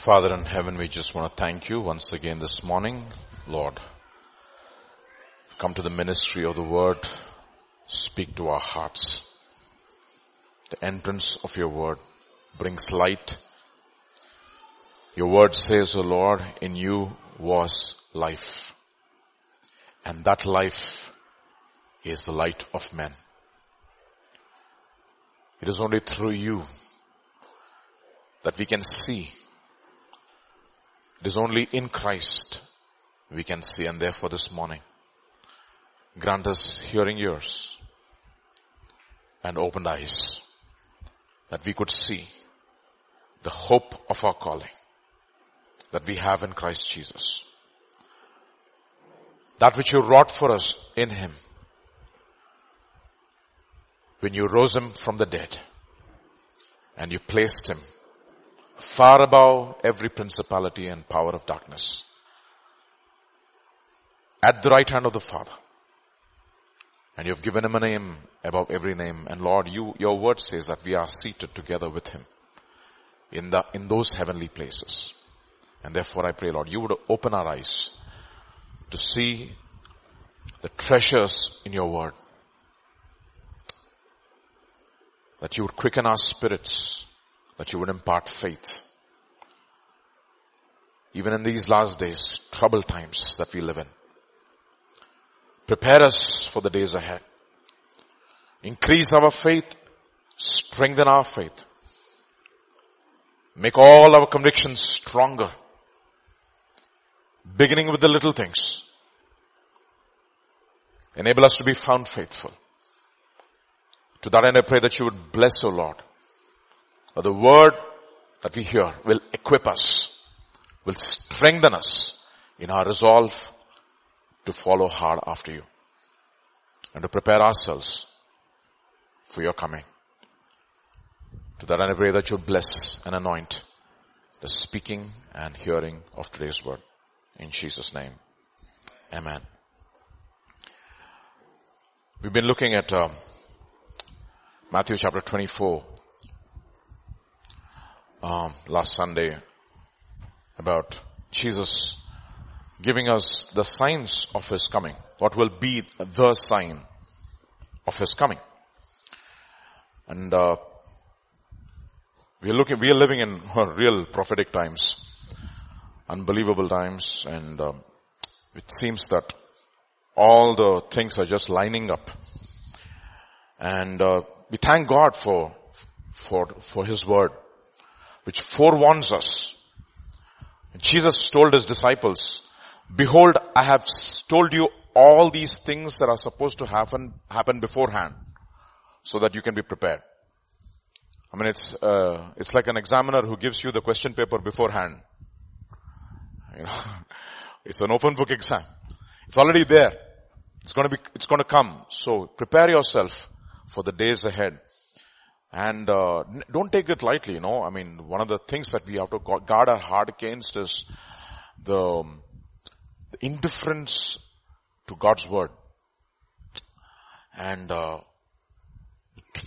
Father in heaven, we just want to thank you once again this morning, Lord. Come to the ministry of the word, speak to our hearts. The entrance of your word brings light. Your word says, O Lord, in you was life, and that life is the light of men. It is only through you that we can see. It is only in Christ we can see, and therefore this morning, grant us hearing ears and opened eyes that we could see the hope of our calling that we have in Christ Jesus. That which you wrought for us in Him when you rose Him from the dead and you placed Him far above every principality and power of darkness, at the right hand of the Father. And you have given Him a name above every name. And Lord, your word says that we are seated together with Him in those heavenly places. And therefore I pray, Lord, you would open our eyes to see the treasures in your word. That you would quicken our spirits. That you would impart faith. Even in these last days, troubled times that we live in. Prepare us for the days ahead. Increase our faith. Strengthen our faith. Make all our convictions stronger. Beginning with the little things. Enable us to be found faithful. To that end I pray that you would bless, O Lord. That the word that we hear will equip us, will strengthen us in our resolve to follow hard after you and to prepare ourselves for your coming. To that end I pray that you bless and anoint the speaking and hearing of today's word. In Jesus' name, amen. We've been looking at Matthew chapter 24. Last Sunday, about Jesus giving us the signs of His coming. What will be the sign of His coming? And we are living in real prophetic times, unbelievable times, and it seems that all the things are just lining up. And we thank God for His word, which forewarns us. Jesus told His disciples, "Behold, I have told you all these things that are supposed to happen beforehand, so that you can be prepared." I mean, it's like an examiner who gives you the question paper beforehand. You know, it's an open book exam. It's already there. It's going to come. So prepare yourself for the days ahead. And don't take it lightly, you know. I mean, one of the things that we have to guard our heart against is the indifference to God's word. And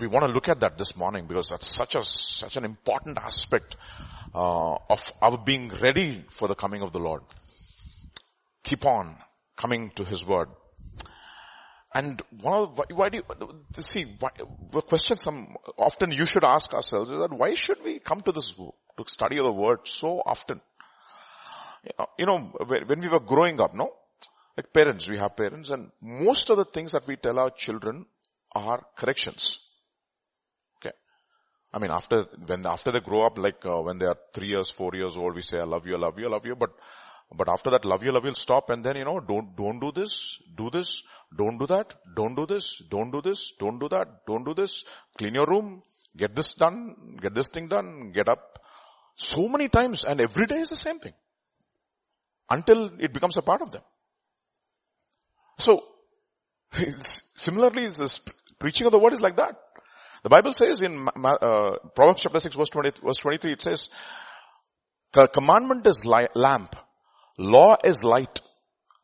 we want to look at that this morning, because that's such an important aspect of our being ready for the coming of the Lord. Keep on coming to His word. And the question often you should ask ourselves is that why should we come to to study of the word so often? You know, when we were growing up, no? Like parents, we have parents, and most of the things that we tell our children are corrections. Okay? I mean, after they grow up, like when they are 3 years, 4 years old, we say, "I love you, I love you, I love you," But after that, love you will stop, and then, you know, don't do this, do this, don't do that, don't do this, don't do this, don't do that, don't do this, clean your room, get this done, get this thing done, get up. So many times, and every day is the same thing. Until it becomes a part of them. So, similarly, the preaching of the word is like that. The Bible says in Proverbs chapter 6 verse 23, it says, "Commandment is lamp. Law is light.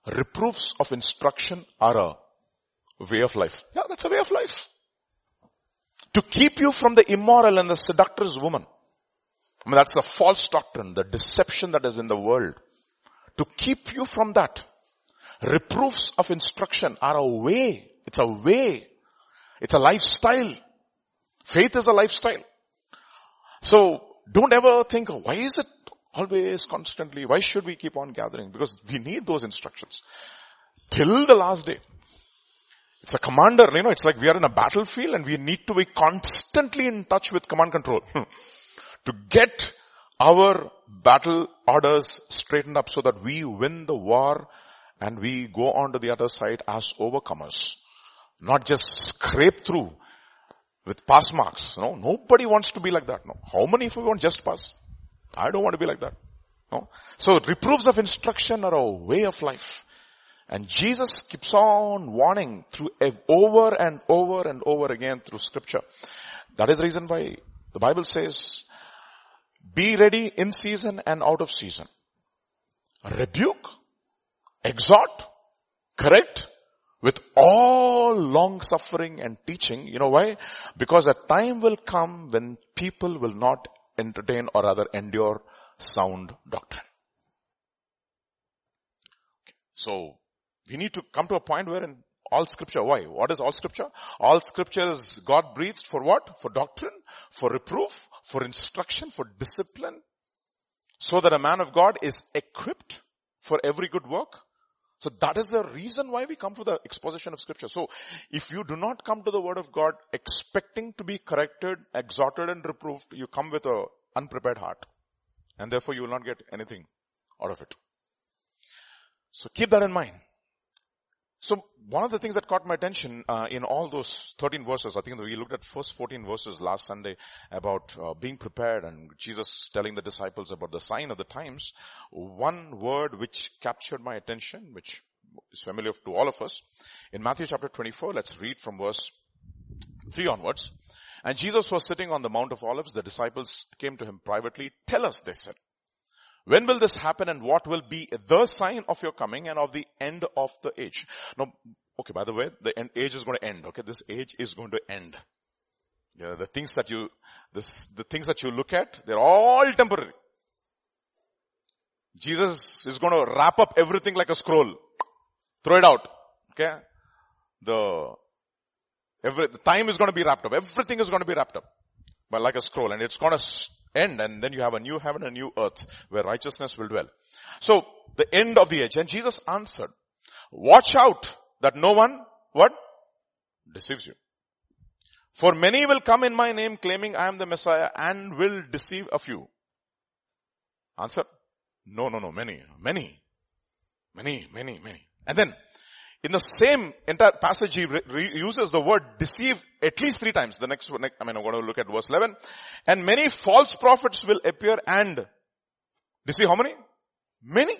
Reproofs of instruction are a way of life." Yeah, that's a way of life. To keep you from the immoral and the seductress woman. I mean, that's a false doctrine, the deception that is in the world. To keep you from that, reproofs of instruction are a way. It's a way. It's a lifestyle. Faith is a lifestyle. So don't ever think, why is it always constantly? Why should we keep on gathering? Because we need those instructions. Till the last day. It's a commander, you know, it's like we are in a battlefield and we need to be constantly in touch with command control. To get our battle orders straightened up so that we win the war and we go on to the other side as overcomers. Not just scrape through with pass marks. No, nobody wants to be like that. No. How many if we want just pass? I don't want to be like that. No. So reproofs of instruction are a way of life. And Jesus keeps on warning through over and over and over again through scripture. That is the reason why the Bible says, be ready in season and out of season. Rebuke, exhort, correct with all long suffering and teaching. You know why? Because a time will come when people will not entertain or rather endure sound doctrine. Okay. So we need to come to a point where in all scripture, why? What is all scripture? All scripture is God breathed for what? For doctrine, for reproof, for instruction, for discipline. So that a man of God is equipped for every good work. So that is the reason why we come to the exposition of scripture. So if you do not come to the word of God expecting to be corrected, exhorted and reproved, you come with an unprepared heart. And therefore you will not get anything out of it. So keep that in mind. So one of the things that caught my attention in all those 13 verses, I think we looked at first 14 verses last Sunday about being prepared and Jesus telling the disciples about the sign of the times. One word which captured my attention, which is familiar to all of us. In Matthew chapter 24, let's read from verse 3 onwards. And Jesus was sitting on the Mount of Olives. The disciples came to him privately. Tell us, they said. When will this happen and what will be the sign of your coming and of the end of the age? Now, okay, by the way, the age is going to end. Okay, this age is going to end. Yeah, the things that you look at, they're all temporary. Jesus is going to wrap up everything like a scroll. Throw it out. Okay. The time is going to be wrapped up. Everything is going to be wrapped up. But like a scroll, and it's going to end, and then you have a new heaven and a new earth where righteousness will dwell. So, the end of the age. And Jesus answered, watch out that no one, what? Deceives you. For many will come in my name claiming I am the Messiah and will deceive a few. Answer? No, many. And then, in the same entire passage, he uses the word deceive at least three times. The next one, I'm going to look at verse 11. And many false prophets will appear and deceive how many? Many.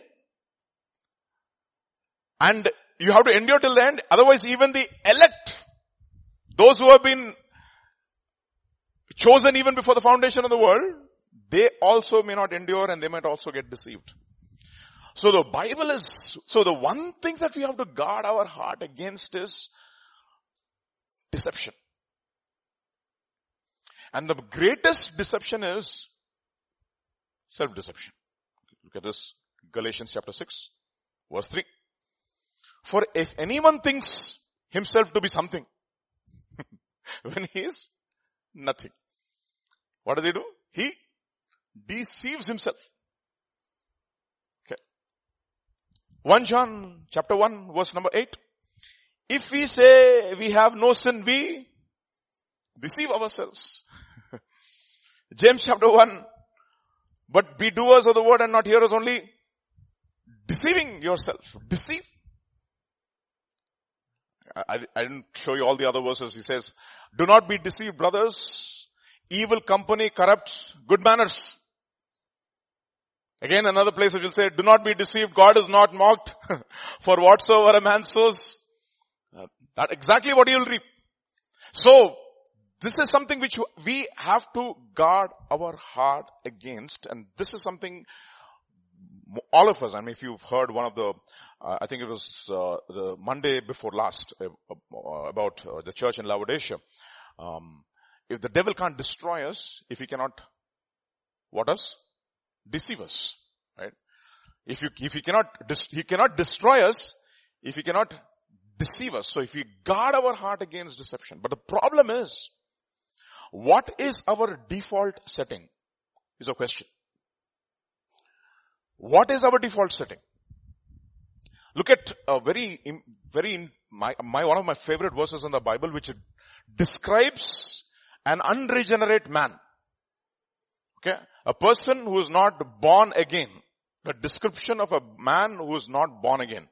And you have to endure till the end. Otherwise, even the elect, those who have been chosen even before the foundation of the world, they also may not endure and they might also get deceived. So the Bible is, so the one thing that we have to guard our heart against is deception. And the greatest deception is self-deception. Look at this, Galatians chapter 6, verse 3. For if anyone thinks himself to be something, when he is nothing, what does he do? He deceives himself. 1 John chapter 1 verse number 8. If we say we have no sin, we deceive ourselves. James chapter 1. But be doers of the word and not hearers only, deceiving yourself. Deceive. I didn't show you all the other verses. He says, do not be deceived, brothers. Evil company corrupts good manners. Again, another place which will say, do not be deceived, God is not mocked. For whatsoever a man sows, that exactly what he will reap. So, this is something which we have to guard our heart against. And this is something all of us, I mean, if you've heard one of the, I think it was the Monday before last, about the church in Laodicea. If the devil can't destroy us, if he cannot what us? Deceive us, right? He cannot destroy us if he cannot deceive us. So if we guard our heart against deception. But the problem is, what is our default setting? Is a question. What is our default setting? Look at a one of my favorite verses in the Bible, which describes an unregenerate man. Okay? A person who is not born again. The description of a man who is not born again.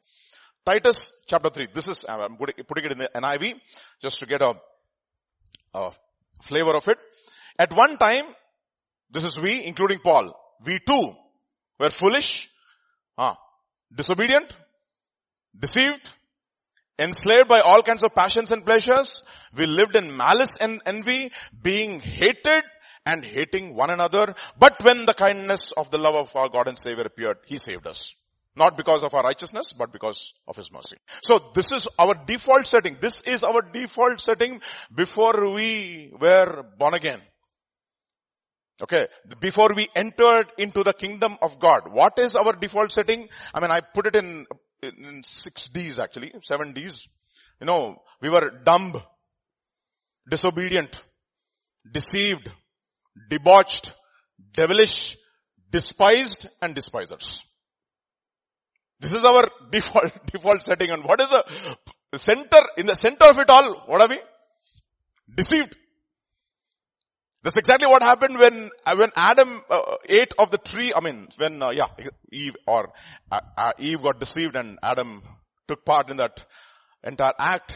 Titus chapter 3. This is, I'm putting it in the NIV just to get a flavor of it. At one time, this is we, including Paul. We too were foolish, disobedient, deceived, enslaved by all kinds of passions and pleasures. We lived in malice and envy, being hated and hating one another. But when the kindness of the love of our God and Savior appeared, He saved us. Not because of our righteousness, but because of His mercy. So this is our default setting. This is our default setting before we were born again. Okay, before we entered into the kingdom of God. What is our default setting? I mean, I put it in 6 D's actually, 7 D's. You know, we were dumb, disobedient, deceived, debauched, devilish, despised, and despisers. This is our default setting. And what is the center, in the center of it all, what are we? Deceived. That's exactly what happened when Adam ate of the tree. I mean, when Eve got deceived and Adam took part in that entire act.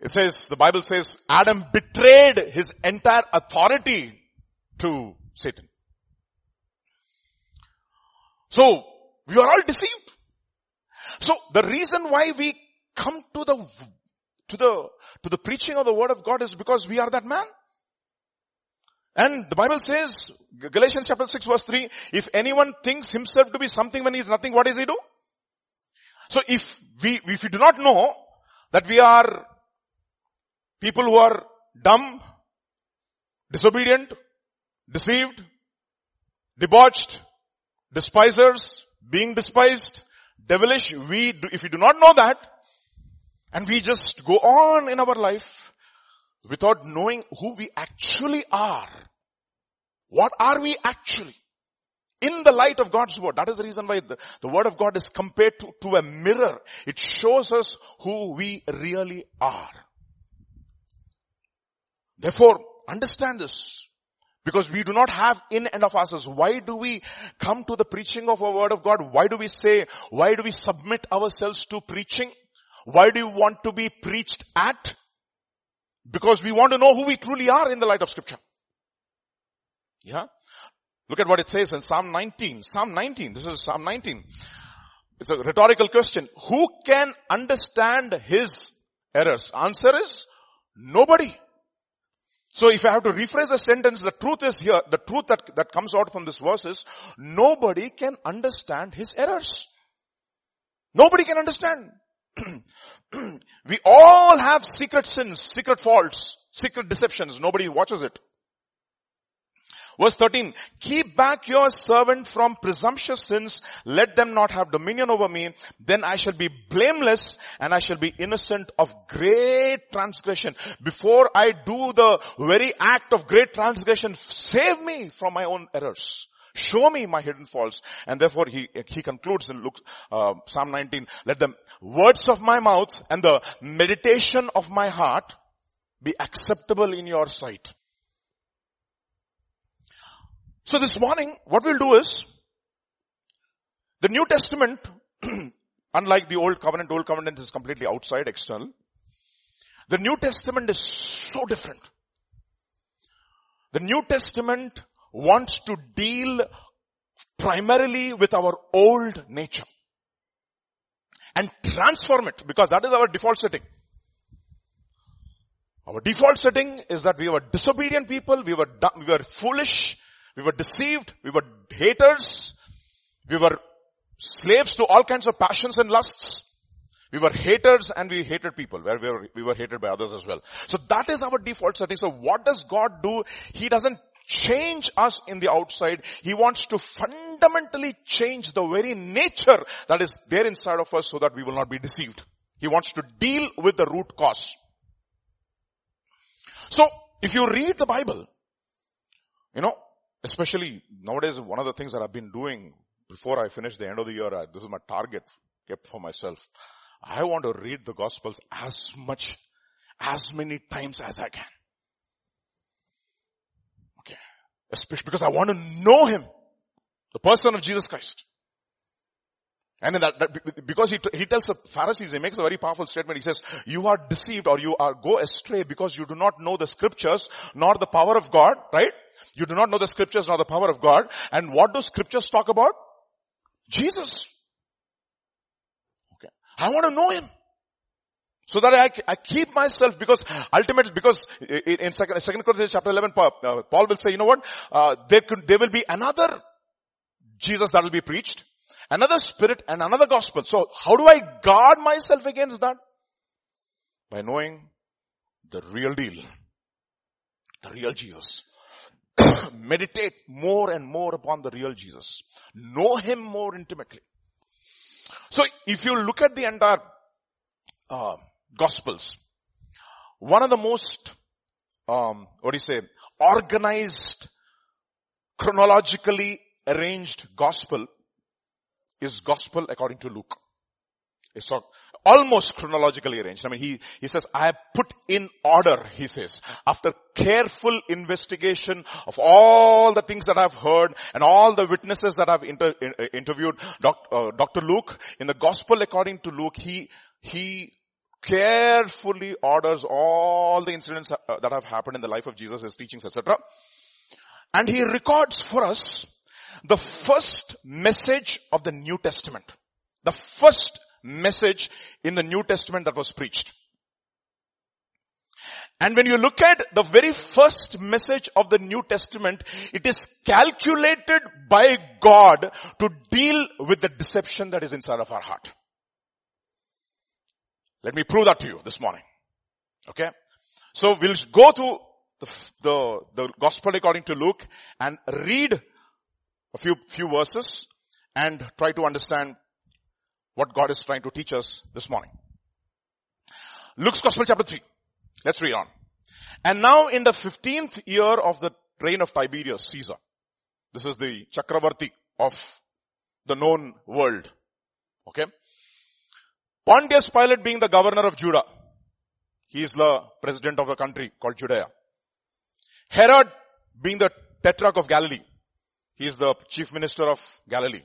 It says, the Bible says, Adam betrayed his entire authority to Satan. So we are all deceived. So the reason why we come to the preaching of the word of God is because we are that man. And the Bible says, Galatians chapter 6 verse 3, if anyone thinks himself to be something when he is nothing, what does he do? So if we do not know that we are people who are dumb, disobedient, deceived, debauched, despisers, being despised, devilish, if we do not know that, and we just go on in our life, without knowing who we actually are. What are we actually? In the light of God's word. That is the reason why the word of God is compared to a mirror. It shows us who we really are. Therefore, understand this. Because we do not have in and of ourselves. Why do we come to the preaching of our word of God? Why do we submit ourselves to preaching? Why do you want to be preached at? Because we want to know who we truly are in the light of scripture. Yeah. Look at what it says in Psalm 19. This is Psalm 19. It's a rhetorical question. Who can understand his errors? Answer is nobody. So if I have to rephrase the sentence, the truth is here. The truth that comes out from this verse is nobody can understand his errors. Nobody can understand. We all have secret sins, secret faults, secret deceptions. Nobody watches it. Verse 13, keep back your servant from presumptuous sins. Let them not have dominion over me. Then I shall be blameless and I shall be innocent of great transgression. Before I do the very act of great transgression, save me from my own errors. Show me my hidden faults. And therefore he concludes in Psalm 19, let the words of my mouth and the meditation of my heart be acceptable in your sight. So this morning, what we'll do is, the New Testament, unlike the Old Covenant is completely outside, external. The New Testament is so different. The New Testament wants to deal primarily with our old nature and transform it, because that is our default setting. Our default setting is that we were disobedient people, we were dumb, we were foolish, we were deceived, we were haters, we were slaves to all kinds of passions and lusts. We were haters and we hated people, where we were hated by others as well. So that is our default setting. So what does God do? He doesn't change us in the outside. He wants to fundamentally change the very nature that is there inside of us so that we will not be deceived. He wants to deal with the root cause. So, if you read the Bible, especially nowadays, one of the things that I've been doing before I finish the end of the year, this is my target kept for myself. I want to read the Gospels as many times as I can. Okay. Especially because I want to know Him, the person of Jesus Christ. And in that because he tells the Pharisees, he makes a very powerful statement. He says, you are deceived or you are go astray because you do not know the scriptures nor the power of God, right? You do not know the scriptures nor the power of God. And what do scriptures talk about? Jesus. Okay. I want to know Him. So that I keep myself, because ultimately, because in 2 Corinthians chapter 11, Paul will say, there will be another Jesus that will be preached. Another spirit and another gospel. So how do I guard myself against that? By knowing the real deal. The real Jesus. Meditate more and more upon the real Jesus. Know Him more intimately. So if you look at the entire Gospels, one of the most, organized, chronologically arranged gospel is Gospel according to Luke. It's almost chronologically arranged. I mean, he says, I have put in order, he says, after careful investigation of all the things that I've heard and all the witnesses that I've interviewed, Dr. Luke, in the Gospel according to Luke, he carefully orders all the incidents that have happened in the life of Jesus, His teachings, etc. And he records for us the first message of the New Testament. The first message in the New Testament that was preached. And when you look at the very first message of the New Testament, it is calculated by God to deal with the deception that is inside of our heart. Let me prove that to you this morning. Okay? So we'll go through the Gospel according to Luke and read a few verses and try to understand what God is trying to teach us this morning. Luke's Gospel chapter 3. Let's read on. And now in the 15th year of the reign of Tiberius Caesar. This is the Chakravarti of the known world. Okay. Pontius Pilate being the governor of Judah. He is the president of the country called Judea. Herod being the tetrarch of Galilee. He is the chief minister of Galilee.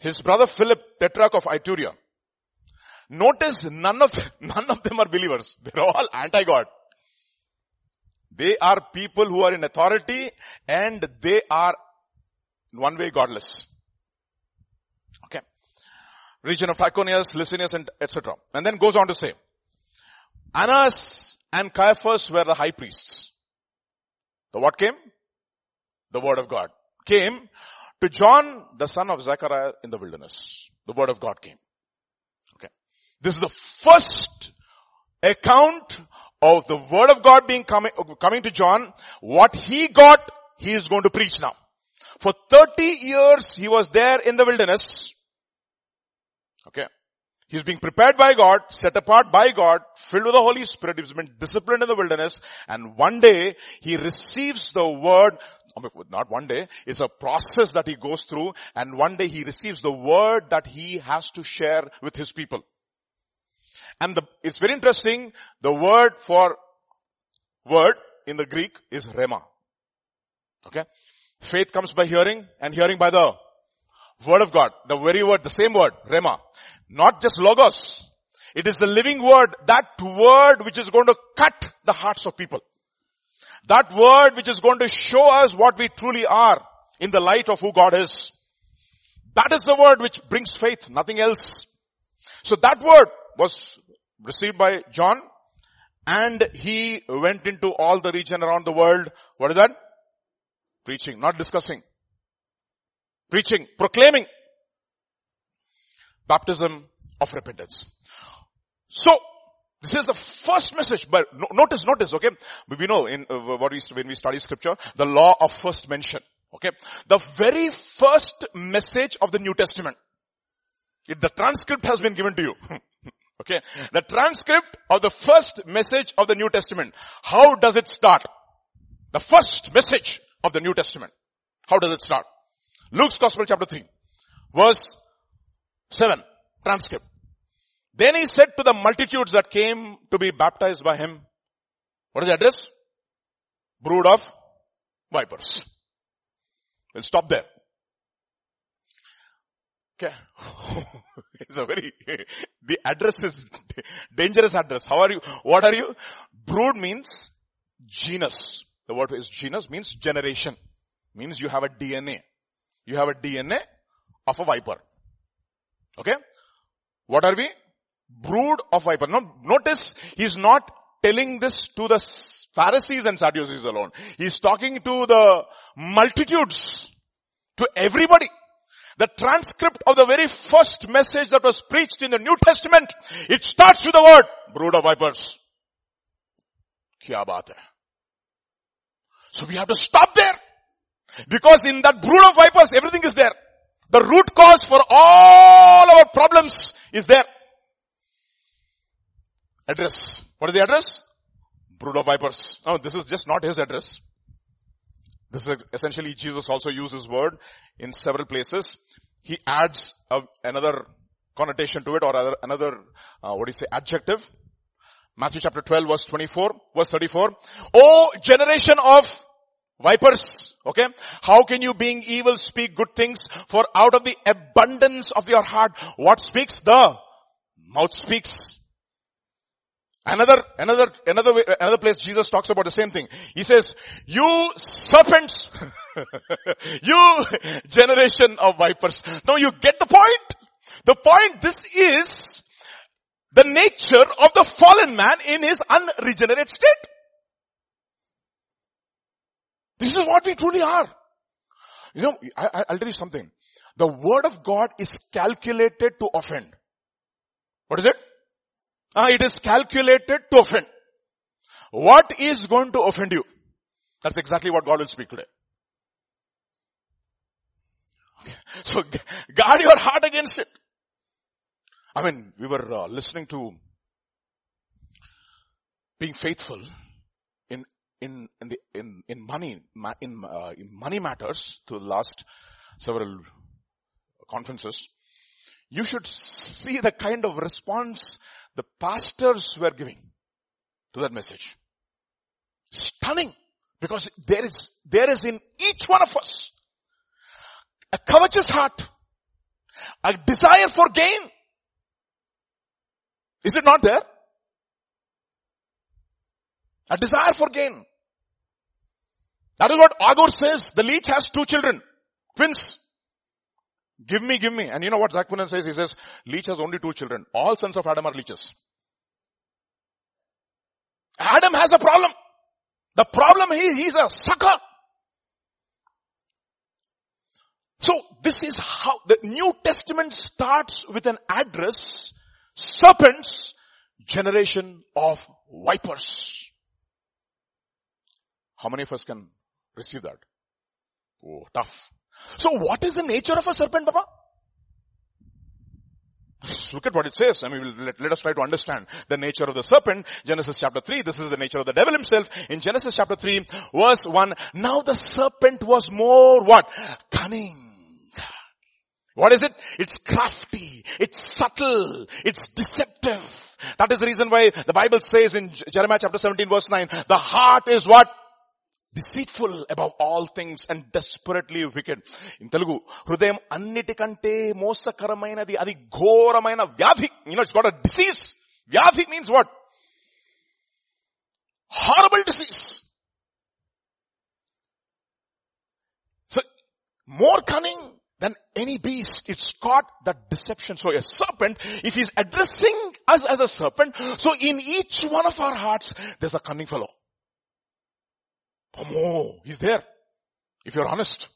His brother Philip, tetrarch of Ituria. Notice none of them are believers. They're all anti-God. They are people who are in authority and they are in one way godless. Okay. Region of Tychonius, Lysias, and etc. And then goes on to say, Annas and Caiaphas were the high priests. The what came? The word of God came to John, the son of Zechariah in the wilderness. The word of God came. Okay. This is the first account of the word of God being coming to John. What he got, he is going to preach now. For 30 years, he was there in the wilderness. Okay. He's being prepared by God, set apart by God, filled with the Holy Spirit. He's been disciplined in the wilderness. And one day, he receives the word. Not one day. It's a process that he goes through, and one day he receives the word that he has to share with his people. And it's very interesting. The word for word in the Greek is rhema. Okay? Faith comes by hearing, and hearing by the word of God. The very word, the same word, rhema. Not just logos. It is the living word, that word which is going to cut the hearts of people. That word which is going to show us what we truly are in the light of who God is. That is the word which brings faith, nothing else. So that word was received by John and he went into all the region around the world. What is that? Preaching, not discussing. Preaching, proclaiming. Baptism of repentance. So, This is the first message, but notice, okay? We know in when we study scripture, the law of first mention, okay? The very first message of the New Testament. If the transcript has been given to you, okay? The transcript of the first message of the New Testament. How does it start? The first message of the New Testament. How does it start? Luke's Gospel chapter 3, verse 7, transcript. Then he said to the multitudes that came to be baptized by him, what is the address? Brood of vipers. We'll stop there. Okay. It's a very, the address is dangerous address. How are you? What are you? Brood means genus. The word is genus means generation. Means you have a DNA. You have a DNA of a viper. Okay? What are we? Brood of viper. Now, notice he's not telling this to the Pharisees and Sadducees alone. He's talking to the multitudes, to everybody. The transcript of the very first message that was preached in the New Testament, it starts with the word, brood of vipers. Kya baat hai? So we have to stop there. Because in that brood of vipers, everything is there. The root cause for all our problems is there. Address. What is the address? Brood of vipers. Now, this is just not his address. This is essentially Jesus also uses word in several places. He adds another connotation to it or another adjective. Matthew chapter 12 verse 34. O generation of vipers, okay? How can you being evil speak good things? For out of the abundance of your heart, what speaks? The mouth speaks. Another place Jesus talks about the same thing. He says, you serpents, you generation of vipers. Now you get the point. The point, this is the nature of the fallen man in his unregenerate state. This is what we truly are. You know, I'll tell you something. The word of God is calculated to offend. What is it? It is calculated to offend. What is going to offend you? That's exactly what God will speak today. Okay. So guard your heart against it. I mean, we were listening to being faithful in money matters to the last several conferences. You should see the kind of response the pastors were giving to that message. Stunning, because there is in each one of us a covetous heart, a desire for gain. Is it not there? A desire for gain. That is what Agur says. The leech has two children. Twins. Give me. And you know what Zach Punan says? He says, leech has only two children. All sons of Adam are leeches. Adam has a problem. The problem is he's a sucker. So this is how the New Testament starts with an address. Serpents, generation of vipers. How many of us can receive that? Oh, tough. So what is the nature of a serpent, Baba? Look at what it says. I mean, let us try to understand the nature of the serpent. Genesis chapter 3, this is the nature of the devil himself. In Genesis chapter 3, verse 1, now the serpent was more what? Cunning. What is it? It's crafty. It's subtle. It's deceptive. That is the reason why the Bible says in Jeremiah chapter 17, verse 9, the heart is what? Deceitful above all things and desperately wicked. In Telugu, Hrudayam annitikante mosakaramayinadi adi ghoramaina vyadhi. You know, it's got a disease. Vyadhi means what? Horrible disease. So, more cunning than any beast. It's got that deception. So a serpent, if he's addressing us as a serpent, so in each one of our hearts, there's a cunning fellow. Oh, he's there. If you're honest.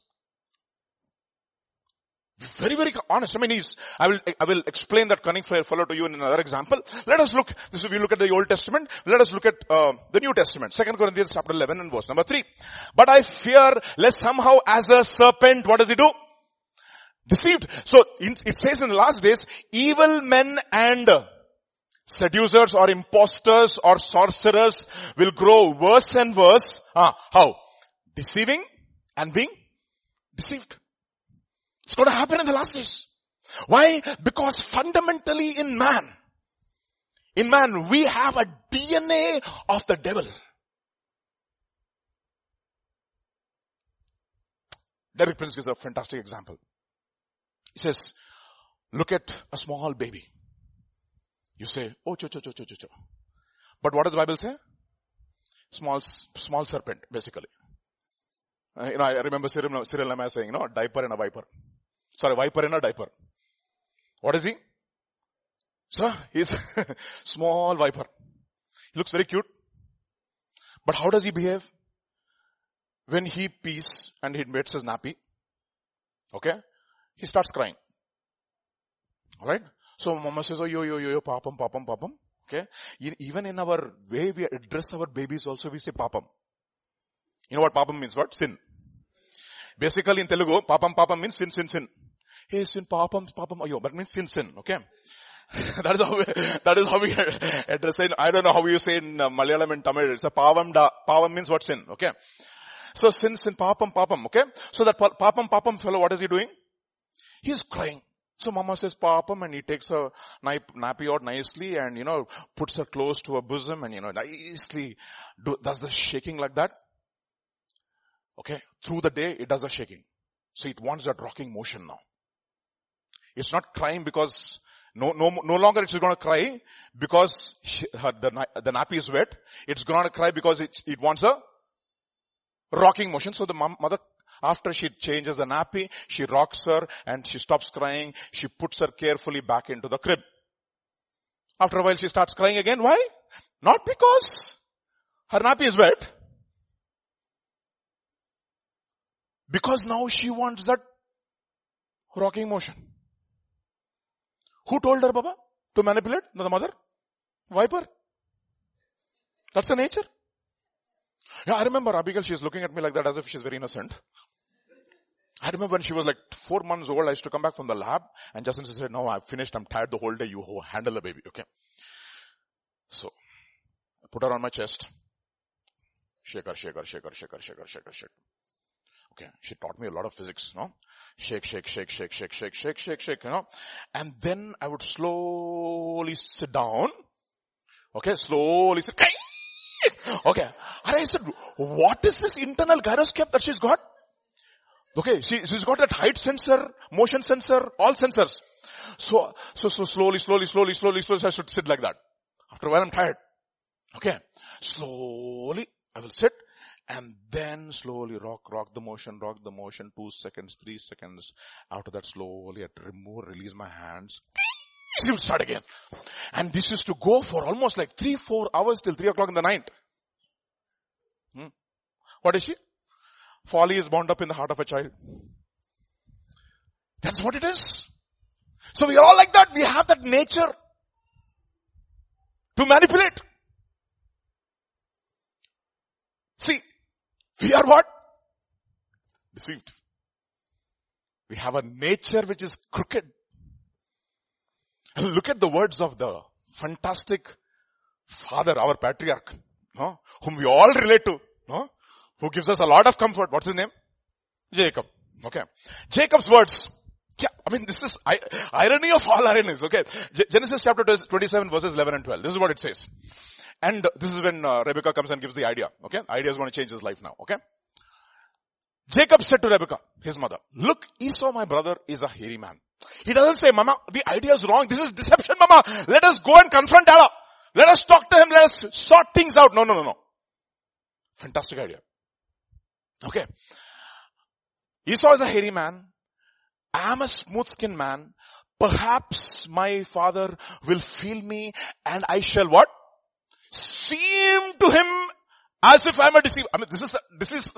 Very, very honest. I mean, I will explain that cunning fellow to you in another example. Let us look, if we look at the Old Testament, let us look at the New Testament. 2 Corinthians chapter 11 and verse number 3. But I fear lest somehow as a serpent, what does he do? Deceived. So it says in the last days, evil men and seducers or imposters or sorcerers will grow worse and worse. How? Deceiving and being deceived. It's going to happen in the last days. Why? Because fundamentally in man, we have a DNA of the devil. Derek Prince gives a fantastic example. He says, look at a small baby. You say, oh, cho. But what does the Bible say? Small serpent, basically. I remember Cyril Lamar saying, a diaper and a viper. Sorry, viper and a diaper. What is he? Sir, he's small viper. He looks very cute. But how does he behave? When he pees and he admits his nappy, okay, he starts crying. Alright? So mama says, oh, yo, papam. Okay? Even in our way we address our babies also, we say papam. You know what papam means? What? Sin. Basically in Telugu, papam means sin. Hey, sin, papam, ayo. That means sin, okay? That is how we address it. I don't know how you say in Malayalam and Tamil. It's a pavam da. Pavam means what? Sin, okay? So sin, papam, okay? So that papam fellow, what is he doing? He's crying. So mama says papam and he takes her nappy out nicely and, puts her close to her bosom and, nicely does the shaking like that. Okay, through the day it does a shaking. So it wants that rocking motion now. It's not crying because no longer it's going to cry because the nappy is wet. It's going to cry because it wants a rocking motion. So the mother, after she changes the nappy, she rocks her and she stops crying. She puts her carefully back into the crib. After a while she starts crying again. Why? Not because her nappy is wet. Because now she wants that rocking motion. Who told her, Baba, to manipulate? No, the mother? Viper. That's the nature. Yeah, I remember Abigail, she's looking at me like that as if she's very innocent. I remember when she was like 4 months old, I used to come back from the lab and Justin said, no, I've finished, I'm tired the whole day, you handle the baby, okay? So, I put her on my chest. Shake her. Okay, she taught me a lot of physics, Shake, And then I would slowly sit down. Okay, slowly sit. Okay. And I said, what is this internal gyroscope that she's got? Okay, she's got that height sensor, motion sensor, all sensors. So slowly, I should sit like that. After a while I'm tired. Okay. Slowly, I will sit. And then slowly rock the motion, 2 seconds, 3 seconds. After that, slowly I remove, release my hands. She will start again. And this is to go for almost like 3-4 hours till 3 o'clock in the night. What is she? Folly is bound up in the heart of a child. That's what it is. So we are all like that. We have that nature to manipulate. See, we are what? Deceived. We have a nature which is crooked. And look at the words of the fantastic father, our patriarch, whom we all relate to, who gives us a lot of comfort. What's his name? Jacob. Okay. Jacob's words. Yeah, I mean, this is irony of all ironies. Okay. Genesis chapter 27 verses 11 and 12. This is what it says. And this is when Rebecca comes and gives the idea. Okay? Idea is going to change his life now. Okay? Jacob said to Rebecca, his mother, look, Esau, my brother, is a hairy man. He doesn't say, Mama, the idea is wrong. This is deception, Mama. Let us go and confront Allah. Let us talk to him. Let us sort things out. No. Fantastic idea. Okay. Esau is a hairy man. I am a smooth-skinned man. Perhaps my father will feel me and I shall what? Seem to him as if I'm a deceiver. I mean, this is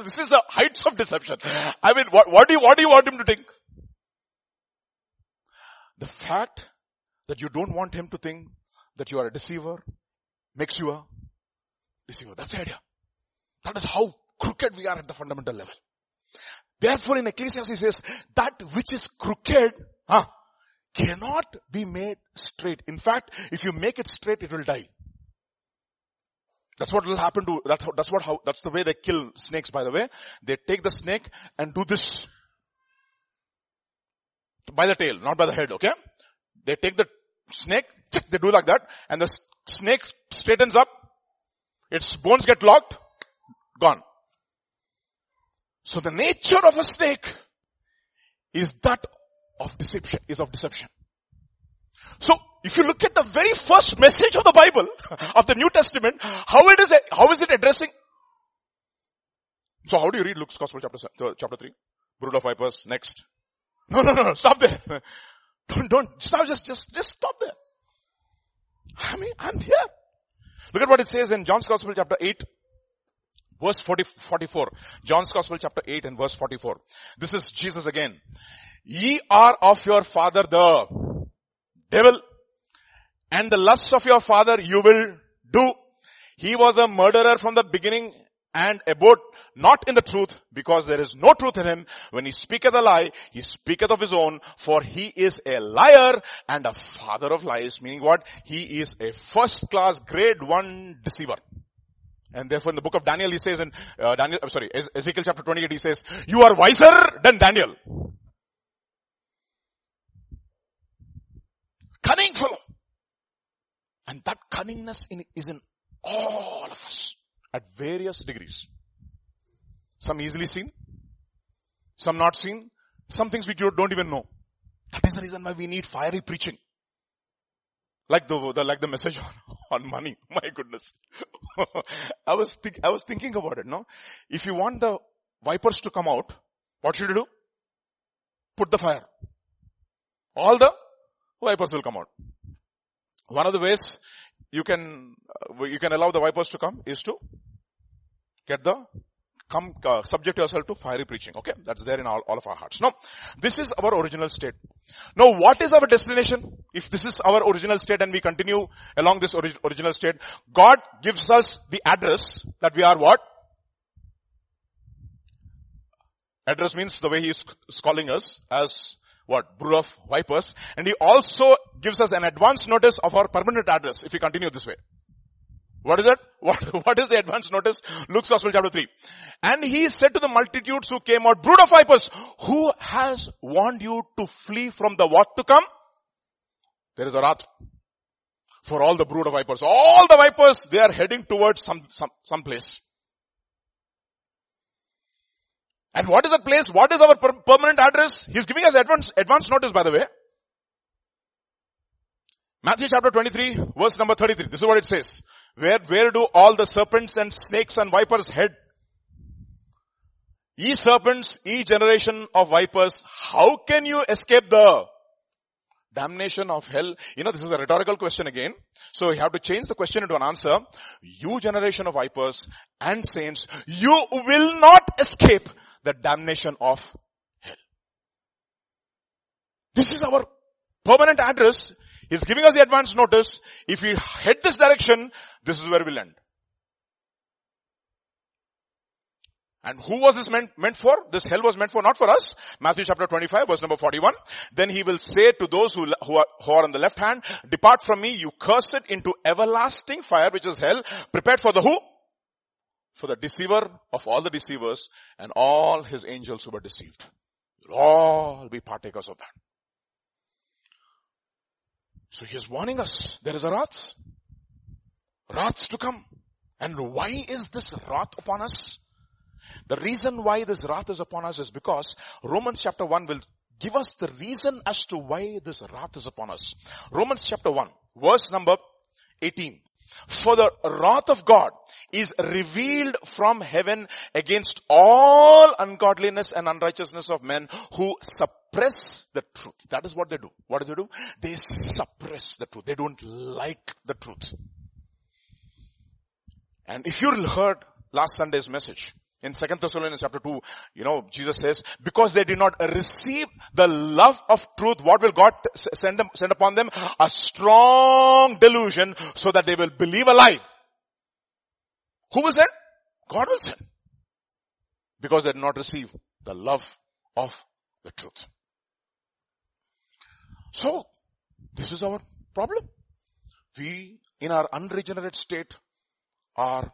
the heights of deception. I mean, what do you want him to think? The fact that you don't want him to think that you are a deceiver makes you a deceiver. That's the idea. That is how crooked we are at the fundamental level. Therefore in Ecclesiastes he says, that which is crooked cannot be made straight. In fact, if you make it straight, it will die. That's what will happen to, that's the way they kill snakes, by the way. They take the snake and do this. By the tail, not by the head, okay? They take the snake, they do like that, and the snake straightens up, its bones get locked, gone. So the nature of a snake is that of deception, So if you look at the very first message of the Bible, of the New Testament, how is it addressing? So how do you read Luke's Gospel chapter 3? Brood of vipers, next. No, stop there. Don't stop, just stop there. I mean, I'm here. Look at what it says in John's Gospel chapter 8. Verse 44. John's Gospel chapter 8 and verse 44. This is Jesus again. Ye are of your father the devil, and the lusts of your father you will do. He was a murderer from the beginning and abode not in the truth, because there is no truth in him. When he speaketh a lie, he speaketh of his own, for he is a liar and a father of lies. Meaning what? He is a first class grade 1 deceiver. And therefore in the book of Daniel he says in Ezekiel chapter 28 he says, you are wiser than Daniel. Cunning fellow. And that cunningness is in all of us at various degrees. Some easily seen, some not seen, some things we don't even know. That is the reason why we need fiery preaching. Like the message on money. My goodness. I was thinking about it, no? If you want the vipers to come out, what should you do? Put the fire. All the vipers will come out. One of the ways you can allow the vipers to come is to subject yourself to fiery preaching. Okay? That's there in all of our hearts. Now, this is our original state. Now, what is our destination? If this is our original state and we continue along this original state, God gives us the address that we are what? Address means the way he is calling us as what? Brood of vipers. And he also gives us an advance notice of our permanent address if we continue this way. What is that? What is the advance notice? Luke's Gospel chapter 3. And he said to the multitudes who came out, brood of vipers, who has warned you to flee from the what to come? There is a wrath for all the brood of vipers. All the vipers, they are heading towards some place. And what is the place? What is our permanent address? He's giving us advance notice, by the way. Matthew chapter 23, verse number 33. This is what it says. Where do all the serpents and snakes and vipers head? Ye serpents, ye generation of vipers, how can you escape the damnation of hell? You know, this is a rhetorical question again. So you have to change the question into an answer. You generation of vipers and saints, you will not escape the damnation of hell. This is our permanent address. He's giving us the advance notice. If we head this direction, this is where we'll end. And who was this meant for? This hell was meant for, not for us. Matthew chapter 25, verse number 41. Then he will say to those who are on the left hand, depart from me, you cursed, into everlasting fire, which is hell, prepared for the who? For the deceiver of all the deceivers and all his angels who were deceived. You'll all be partakers of that. So he is warning us, there is a wrath. Wrath to come. And why is this wrath upon us? The reason why this wrath is upon us is because Romans chapter 1 will give us the reason as to why this wrath is upon us. Romans chapter 1, verse number 18. For the wrath of God is revealed from heaven against all ungodliness and unrighteousness of men who suppress the truth. That is what they do. What do? They suppress the truth. They don't like the truth. And if you heard last Sunday's message, In 2 Thessalonians chapter 2, Jesus says, because they did not receive the love of truth, what will God send upon them? A strong delusion, so that they will believe a lie. Who will send? God will send. Because they did not receive the love of the truth. So, this is our problem. We, in our unregenerate state, are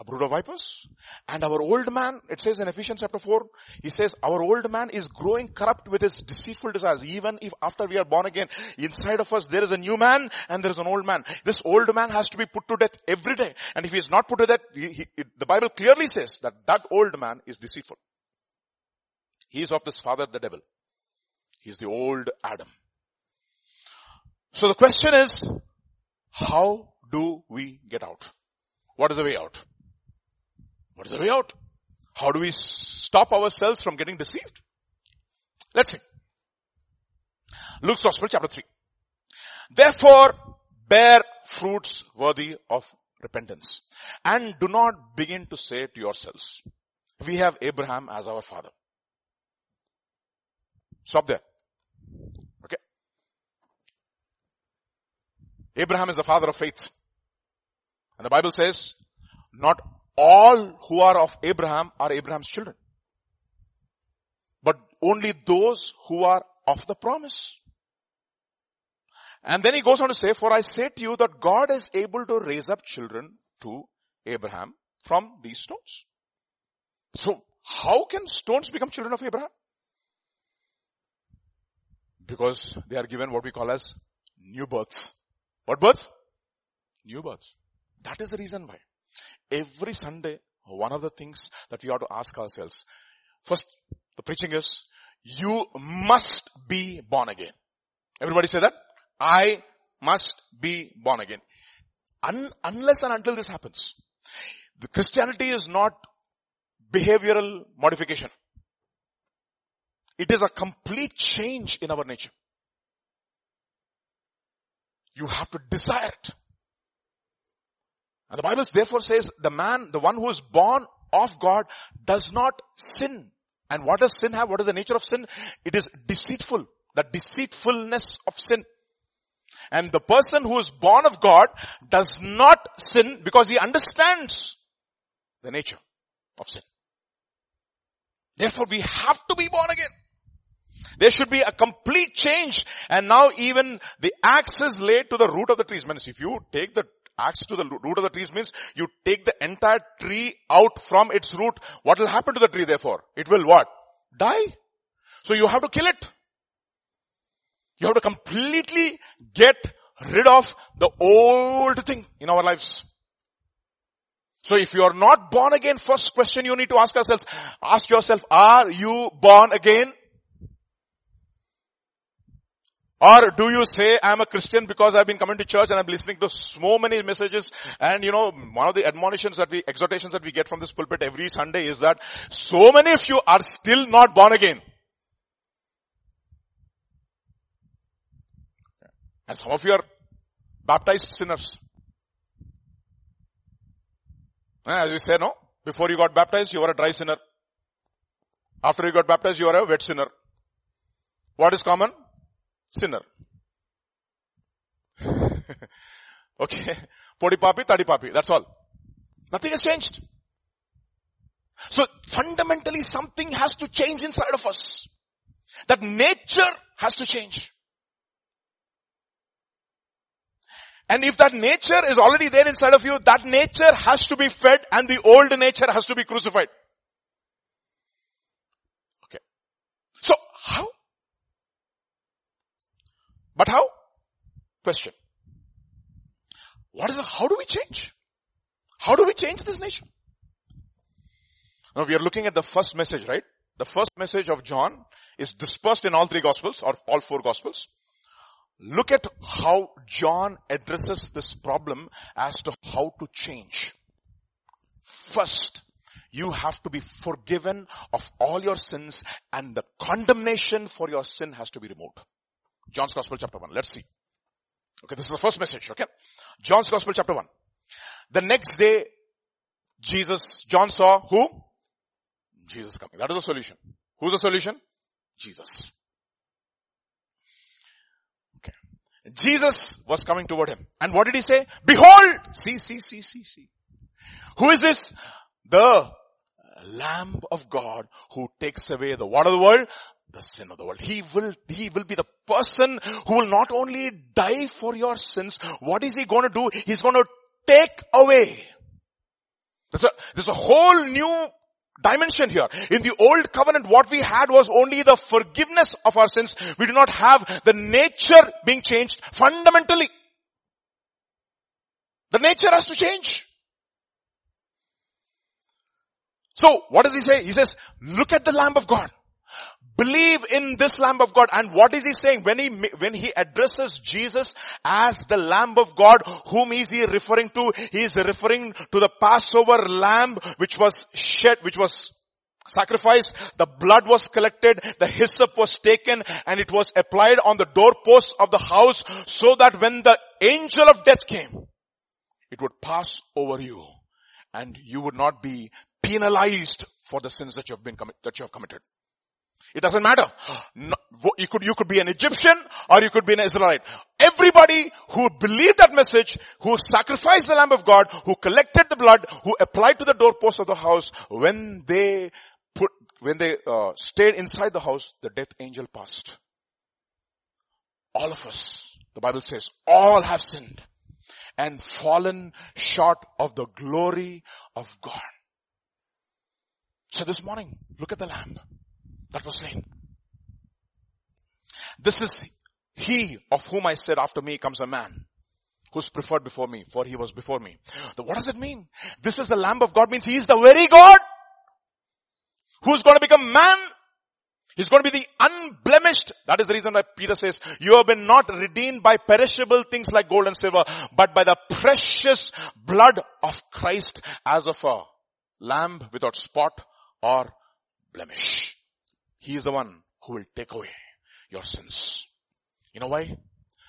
a brood of vipers. And our old man, it says in Ephesians chapter 4, he says, our old man is growing corrupt with his deceitful desires. Even if after we are born again, inside of us there is a new man and there is an old man. This old man has to be put to death every day. And if he is not put to death, the Bible clearly says that old man is deceitful. He is of his father, the devil. He is the old Adam. So the question is, how do we get out? What is the way out? What is the way out? How do we stop ourselves from getting deceived? Let's see. Luke's Gospel chapter 3. Therefore, bear fruits worthy of repentance. And do not begin to say to yourselves, we have Abraham as our father. Stop there. Okay. Abraham is the father of faith. And the Bible says, not all who are of Abraham are Abraham's children, but only those who are of the promise. And then he goes on to say, for I say to you that God is able to raise up children to Abraham from these stones. So how can stones become children of Abraham? Because they are given what we call as new birth. What birth? New birth. That is the reason why. Every Sunday, one of the things that we ought to ask ourselves, first, the preaching is, you must be born again. Everybody say that? I must be born again. Unless and until this happens, the Christianity is not behavioral modification. It is a complete change in our nature. You have to desire it. And the Bible therefore says, the one who is born of God does not sin. And what does sin have? What is the nature of sin? It is deceitful. The deceitfulness of sin. And the person who is born of God does not sin because he understands the nature of sin. Therefore we have to be born again. There should be a complete change. And now even the axe is laid to the root of the trees. Means if you take the axe to the root of the trees means you take the entire tree out from its root. What will happen to the tree therefore? It will what? Die. So you have to kill it. You have to completely get rid of the old thing in our lives. So if you are not born again, first question you need to ask yourself, are you born again? Or do you say, I'm a Christian because I've been coming to church and I'm listening to so many messages, and one of the exhortations that we get from this pulpit every Sunday is that so many of you are still not born again. And some of you are baptized sinners. As we say, no, before you got baptized, you were a dry sinner. After you got baptized, you were a wet sinner. What is common? Sinner. Okay. Podi papi, tadi papi. That's all. Nothing has changed. So fundamentally something has to change inside of us. That nature has to change. And if that nature is already there inside of you, that nature has to be fed and the old nature has to be crucified. Okay. So how? But how? Question. How do we change? How do we change this nature? Now we are looking at the first message, right? The first message of John is dispersed in all three gospels or all four gospels. Look at how John addresses this problem as to how to change. First, you have to be forgiven of all your sins and the condemnation for your sin has to be removed. John's Gospel chapter 1. Let's see. Okay, this is the first message. Okay. John's Gospel chapter 1. The next day, John saw who? Jesus coming. That is the solution. Who's the solution? Jesus. Okay. Jesus was coming toward him. And what did he say? Behold! See. Who is this? The Lamb of God who takes away the what of the world? The sin of the world. He will be the person who will not only die for your sins. What is he going to do? He's going to take away. There's a whole new dimension here. In the old covenant, what we had was only the forgiveness of our sins. We do not have the nature being changed fundamentally. The nature has to change. So, what does he say? He says, look at the Lamb of God. Believe in this Lamb of God. And what is he saying? When he addresses Jesus as the Lamb of God, whom is he referring to? He is referring to the Passover lamb which was shed, which was sacrificed. The blood was collected, the hyssop was taken, and it was applied on the doorposts of the house so that when the angel of death came, it would pass over you and you would not be penalized for the sins that you have committed. It doesn't matter. You could be an Egyptian or you could be an Israelite. Everybody who believed that message, who sacrificed the Lamb of God, who collected the blood, who applied to the doorpost of the house, when they stayed inside the house, the death angel passed. All of us, the Bible says, all have sinned and fallen short of the glory of God. So this morning, look at the Lamb that was slain. This is he of whom I said, after me comes a man who's preferred before me, for he was before me. What does it mean? This is the Lamb of God, means he is the very God who's going to become man. He's going to be the unblemished. That is the reason why Peter says, you have been not redeemed by perishable things like gold and silver, but by the precious blood of Christ, as of a lamb without spot or blemish. He is the one who will take away your sins. You know why?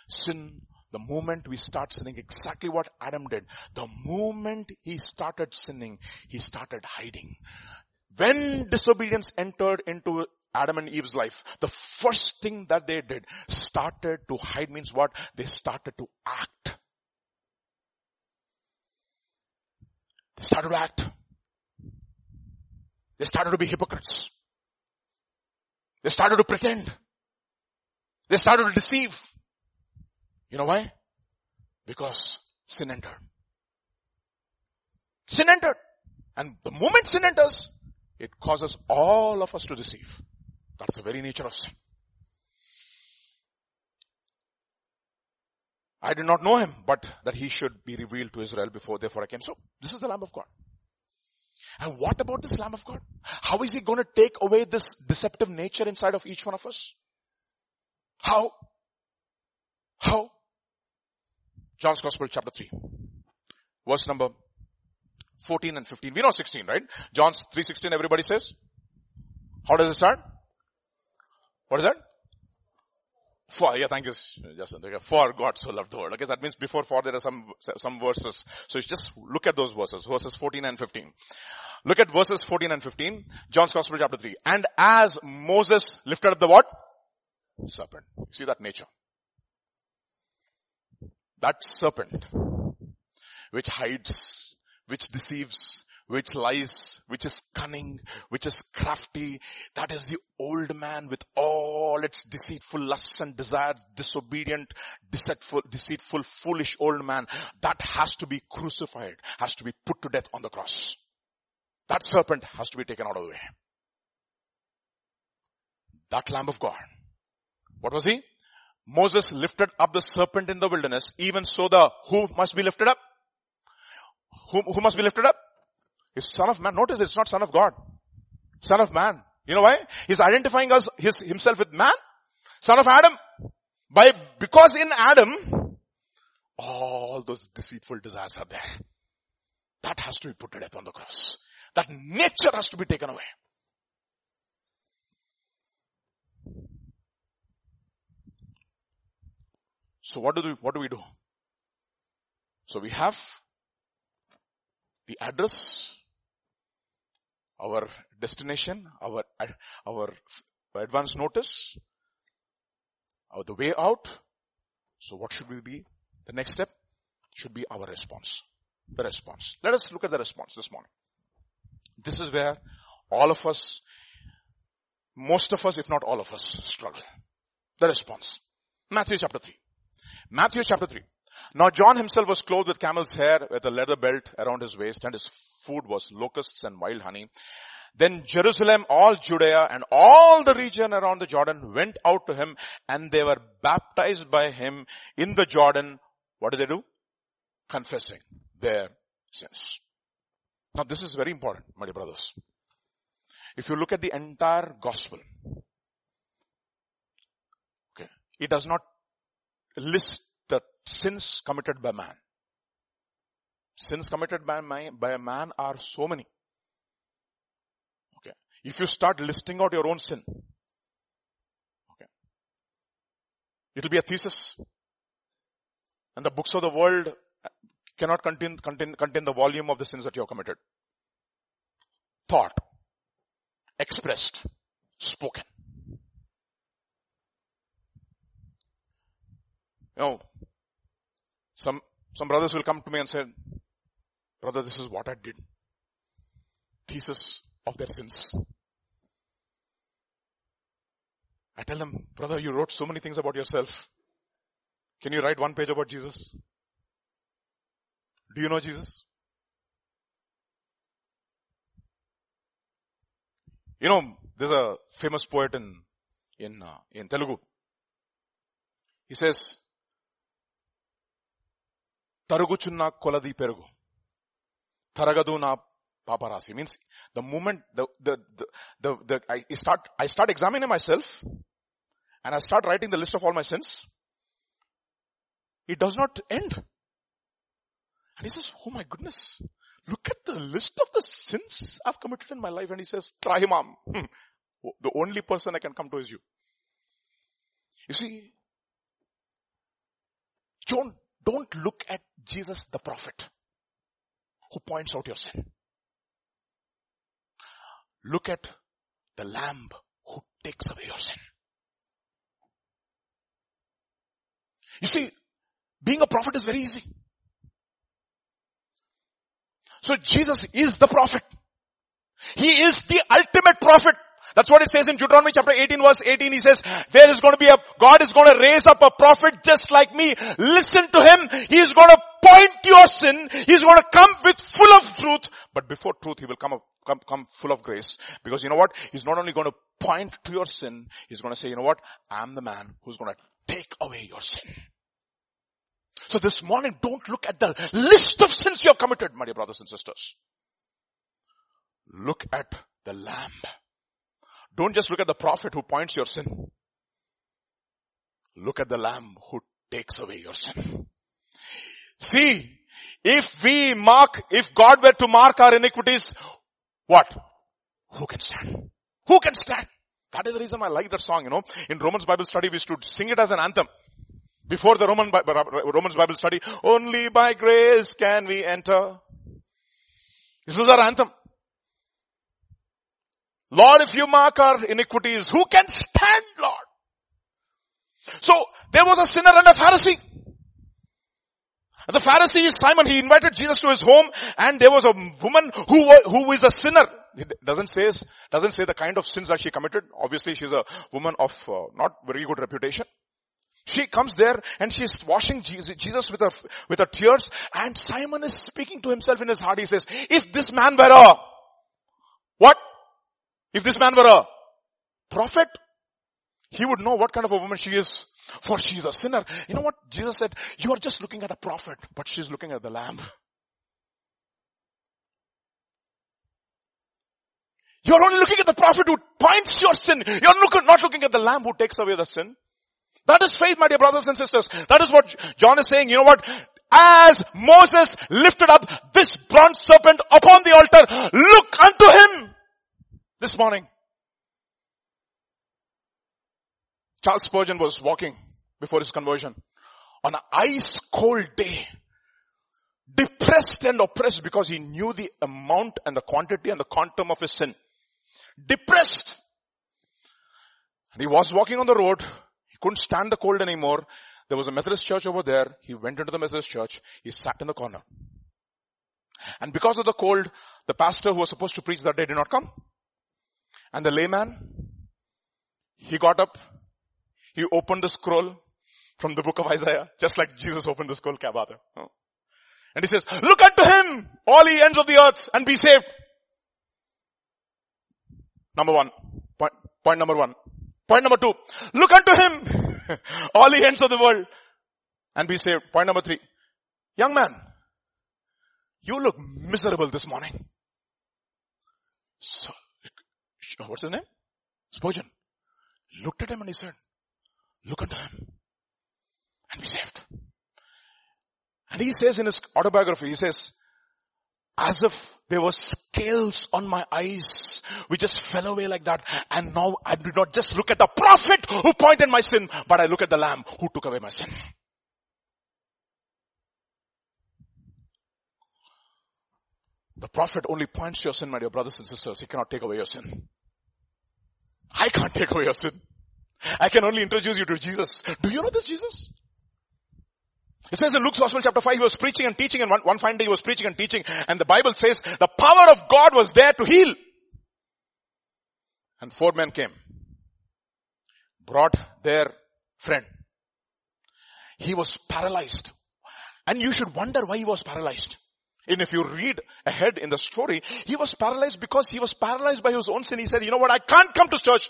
Sin, the moment we start sinning, exactly what Adam did. The moment he started sinning, he started hiding. When disobedience entered into Adam and Eve's life, the first thing that they did, started to hide, means what? They started to act. They started to act. They started to be hypocrites. They started to pretend. They started to deceive. You know why? Because sin entered. Sin entered. And the moment sin enters, it causes all of us to deceive. That's the very nature of sin. I did not know him, but that he should be revealed to Israel before, therefore I came. So, this is the Lamb of God. And what about this Lamb of God? How is he going to take away this deceptive nature inside of each one of us? How? John's Gospel chapter 3. Verse number 14 and 15. We know 16, right? John 3:16, everybody says. How does it start? What is that? For, yeah, thank you, Justin. For God so loved the world. Okay, so that means before there are some verses. So just look at those verses, verses 14 and 15. Look at verses 14 and 15, John's Gospel chapter 3. And as Moses lifted up the what? Serpent. You see that nature. That serpent, which hides, which deceives, which lies, which is cunning, which is crafty. That is the old man with all its deceitful lusts and desires, disobedient, deceitful, foolish old man. That has to be crucified, has to be put to death on the cross. That serpent has to be taken out of the way. That Lamb of God. What was he? Moses lifted up the serpent in the wilderness. Even so, the who must be lifted up? Who must be lifted up? He's Son of Man. Notice it's not Son of God. Son of Man. You know why? He's identifying himself with man. Son of Adam. Because in Adam, all those deceitful desires are there. That has to be put to death on the cross. That nature has to be taken away. So what do we do? So we have the address our destination, our advance notice, or the way out. So what should we be? The next step should be our response. The response. Let us look at the response this morning. This is where all of us, most of us, if not all of us, struggle. The response. Matthew chapter 3. Now John himself was clothed with camel's hair, with a leather belt around his waist, and his food was locusts and wild honey. Then Jerusalem, all Judea, and all the region around the Jordan went out to him, and they were baptized by him in the Jordan. What did they do? Confessing their sins. Now this is very important, my dear brothers. If you look at the entire gospel, okay, it does not list the sins committed by man. Sins committed by man are so many. Okay. If you start listing out your own sin, okay, it'll be a thesis. And the books of the world cannot contain the volume of the sins that you have committed. Thought, expressed, spoken. You know, some brothers will come to me and say, brother, this is what I did. Thesis of their sins. I tell them, brother, you wrote so many things about yourself. Can you write one page about Jesus? Do you know Jesus? You know, there's a famous poet in Telugu. He says, Taruguchunna koladi perugu. Taragadu na paparasi. Means the moment I start examining myself and I start writing the list of all my sins, it does not end. And he says, oh my goodness, look at the list of the sins I've committed in my life. And he says, Trahimam. The only person I can come to is you. You see, John, don't look at Jesus the prophet who points out your sin. Look at the Lamb who takes away your sin. You see, being a prophet is very easy. So Jesus is the prophet. He is the ultimate prophet. That's what it says in Deuteronomy chapter 18 verse 18. He says, God is going to raise up a prophet just like me. Listen to him. He is going to point to your sin. He is going to come with full of truth. But before truth, he will come full of grace. Because you know what? He's not only going to point to your sin. He's going to say, you know what? I'm the man who's going to take away your sin. So this morning, don't look at the list of sins you have committed, my dear brothers and sisters. Look at the Lamb. Don't just look at the prophet who points your sin. Look at the Lamb who takes away your sin. See, if God were to mark our iniquities, what? Who can stand? Who can stand? That is the reason I like that song, you know. In Romans Bible study, we used to sing it as an anthem. Before the Romans Bible study, only by grace can we enter. This is our anthem. Lord, if you mark our iniquities, who can stand, Lord? So, there was a sinner and a Pharisee. The Pharisee is Simon. He invited Jesus to his home, and there was a woman who is a sinner. It doesn't say the kind of sins that she committed. Obviously, she's a woman of not very good reputation. She comes there and she's washing Jesus with her tears, and Simon is speaking to himself in his heart. He says, if this man were a prophet, he would know what kind of a woman she is, for she is a sinner. You know what? Jesus said, you are just looking at a prophet, but she's looking at the Lamb. You're only looking at the prophet who points your sin. You're not looking at the Lamb who takes away the sin. That is faith, my dear brothers and sisters. That is what John is saying. You know what? As Moses lifted up this bronze serpent upon the altar, look unto him this morning. Charles Spurgeon was walking before his conversion on an ice cold day. Depressed and oppressed because he knew the amount and the quantity and the quantum of his sin. Depressed. And he was walking on the road. He couldn't stand the cold anymore. There was a Methodist church over there. He went into the Methodist church. He sat in the corner. And because of the cold, the pastor who was supposed to preach that day did not come. And the layman, he got up. He opened the scroll from the book of Isaiah, just like Jesus opened the scroll. And he says, look unto him, all ye ends of the earth, and be saved. Number one. Point number one. Point number two. Look unto him, all ye ends of the world, and be saved. Point number three. Young man, you look miserable this morning. So, what's his name? Spurgeon. Looked at him and he said, look unto him and be saved. And he says in his autobiography, he says, as if there were scales on my eyes, which just fell away like that. And now I do not just look at the prophet who pointed my sin, but I look at the Lamb who took away my sin. The prophet only points to your sin, my dear brothers and sisters. He cannot take away your sin. I can't take away your sin. I can only introduce you to Jesus. Do you know this Jesus? It says in Luke's Gospel chapter 5, he was preaching and teaching, and one fine day he was preaching and teaching, and the Bible says the power of God was there to heal. And four men came, brought their friend. He was paralyzed. And you should wonder why he was paralyzed. And if you read ahead in the story, he was paralyzed because he was paralyzed by his own sin. He said, you know what, I can't come to church.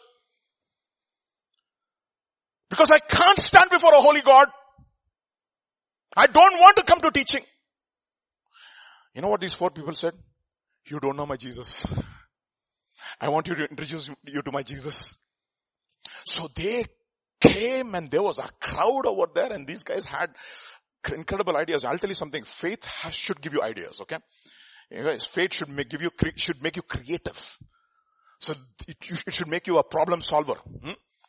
Because I can't stand before a holy God. I don't want to come to teaching. You know what these four people said? You don't know my Jesus. I want you to introduce you to my Jesus. So they came and there was a crowd over there, and these guys had incredible ideas. I'll tell you something. Faith should give you ideas, okay? Faith should make you creative. So it should make you a problem solver.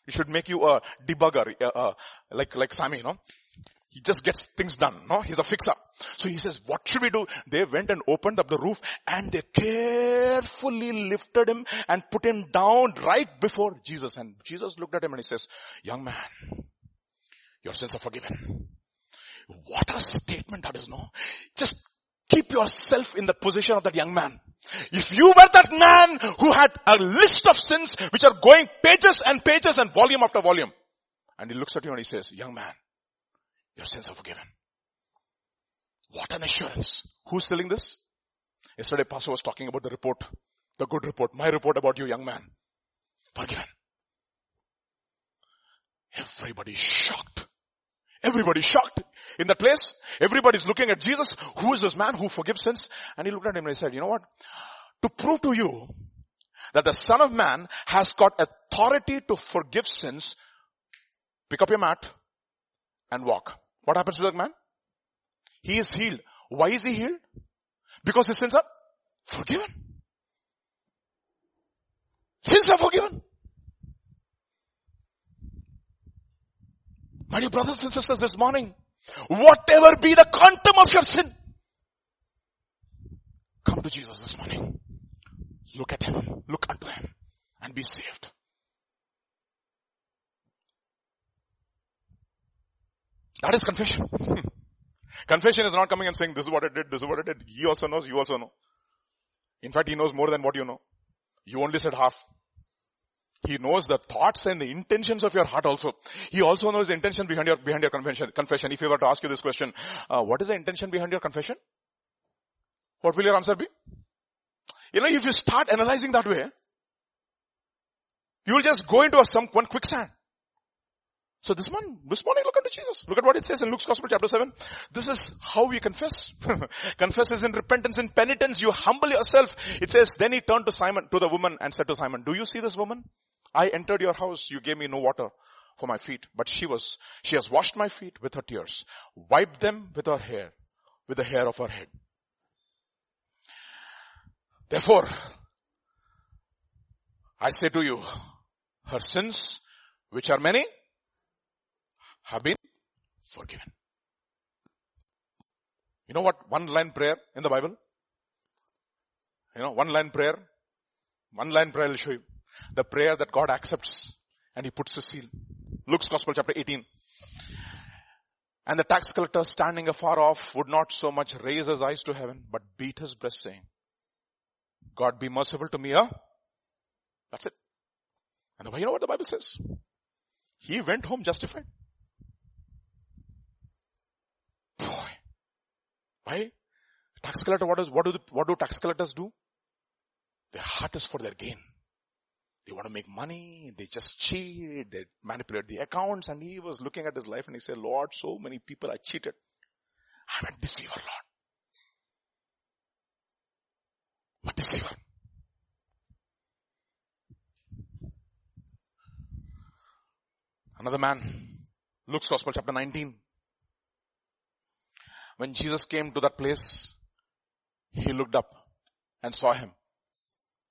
It should make you a debugger, like Sammy, you know? He just gets things done, no? He's a fixer. So he says, what should we do? They went and opened up the roof and they carefully lifted him and put him down right before Jesus. And Jesus looked at him and he says, young man, your sins are forgiven. What a statement that is, no? Just keep yourself in the position of that young man. If you were that man who had a list of sins which are going pages and pages and volume after volume. And he looks at you and he says, young man, your sins are forgiven. What an assurance. Who's telling this? Yesterday, Pastor was talking about the report. The good report. My report about you, young man. Forgiven. Everybody's shocked. Everybody's shocked. In that place, everybody's looking at Jesus. Who is this man who forgives sins? And he looked at him and he said, you know what? To prove to you that the Son of Man has got authority to forgive sins, pick up your mat and walk. What happens to that man? He is healed. Why is he healed? Because his sins are forgiven. Sins are forgiven. My dear brothers and sisters, this morning, whatever be the quantum of your sin, come to Jesus this morning. Look at him. Look unto him and be saved. That is confession. Confession is not coming and saying, this is what I did, this is what I did. He also knows, you also know. In fact, he knows more than what you know. You only said half. He knows the thoughts and the intentions of your heart also. He also knows the intention behind your confession. If he were to ask you this question, what is the intention behind your confession? What will your answer be? You know, if you start analyzing that way, you will just go into one quicksand. So this morning, look unto Jesus. Look at what it says in Luke's Gospel chapter 7. This is how we confess. Confess is in repentance, in penitence. You humble yourself. It says, then he turned to the woman and said to Simon, do you see this woman? I entered your house. You gave me no water for my feet, but she has washed my feet with her tears, wiped them with her hair, with the hair of her head. Therefore, I say to you, her sins, which are many, have been forgiven. You know what one line prayer in the Bible? You know, one line prayer. One line prayer will show you. The prayer that God accepts and he puts his seal. Luke's Gospel chapter 18. And the tax collector standing afar off would not so much raise his eyes to heaven, but beat his breast saying, God be merciful to me, huh? That's it. And you know what the Bible says? He went home justified. Boy. Why? Tax collector, what do tax collectors do? Their heart is for their gain. They want to make money. They just cheat. They manipulate the accounts. And he was looking at his life and he said, Lord, so many people are cheated. I'm a deceiver, Lord. I'm a deceiver. Another man, Luke's Gospel chapter 19. When Jesus came to that place, he looked up and saw him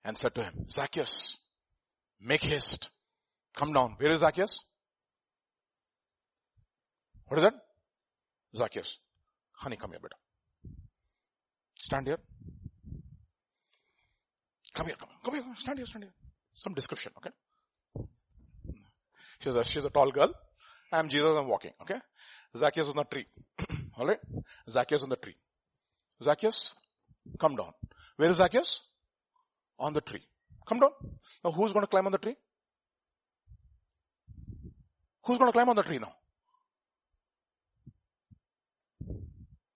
and said to him, Zacchaeus, make haste. Come down. Where is Zacchaeus? What is that? Zacchaeus. Honey, come here, beta. Stand here. Come here. Stand here. Some description, okay? She's a tall girl. I'm Jesus, I'm walking, okay? Zacchaeus is on the tree. Alright? Zacchaeus on the tree. Zacchaeus, come down. Where is Zacchaeus? On the tree. Come down. Now who's going to climb on the tree? Who's going to climb on the tree now?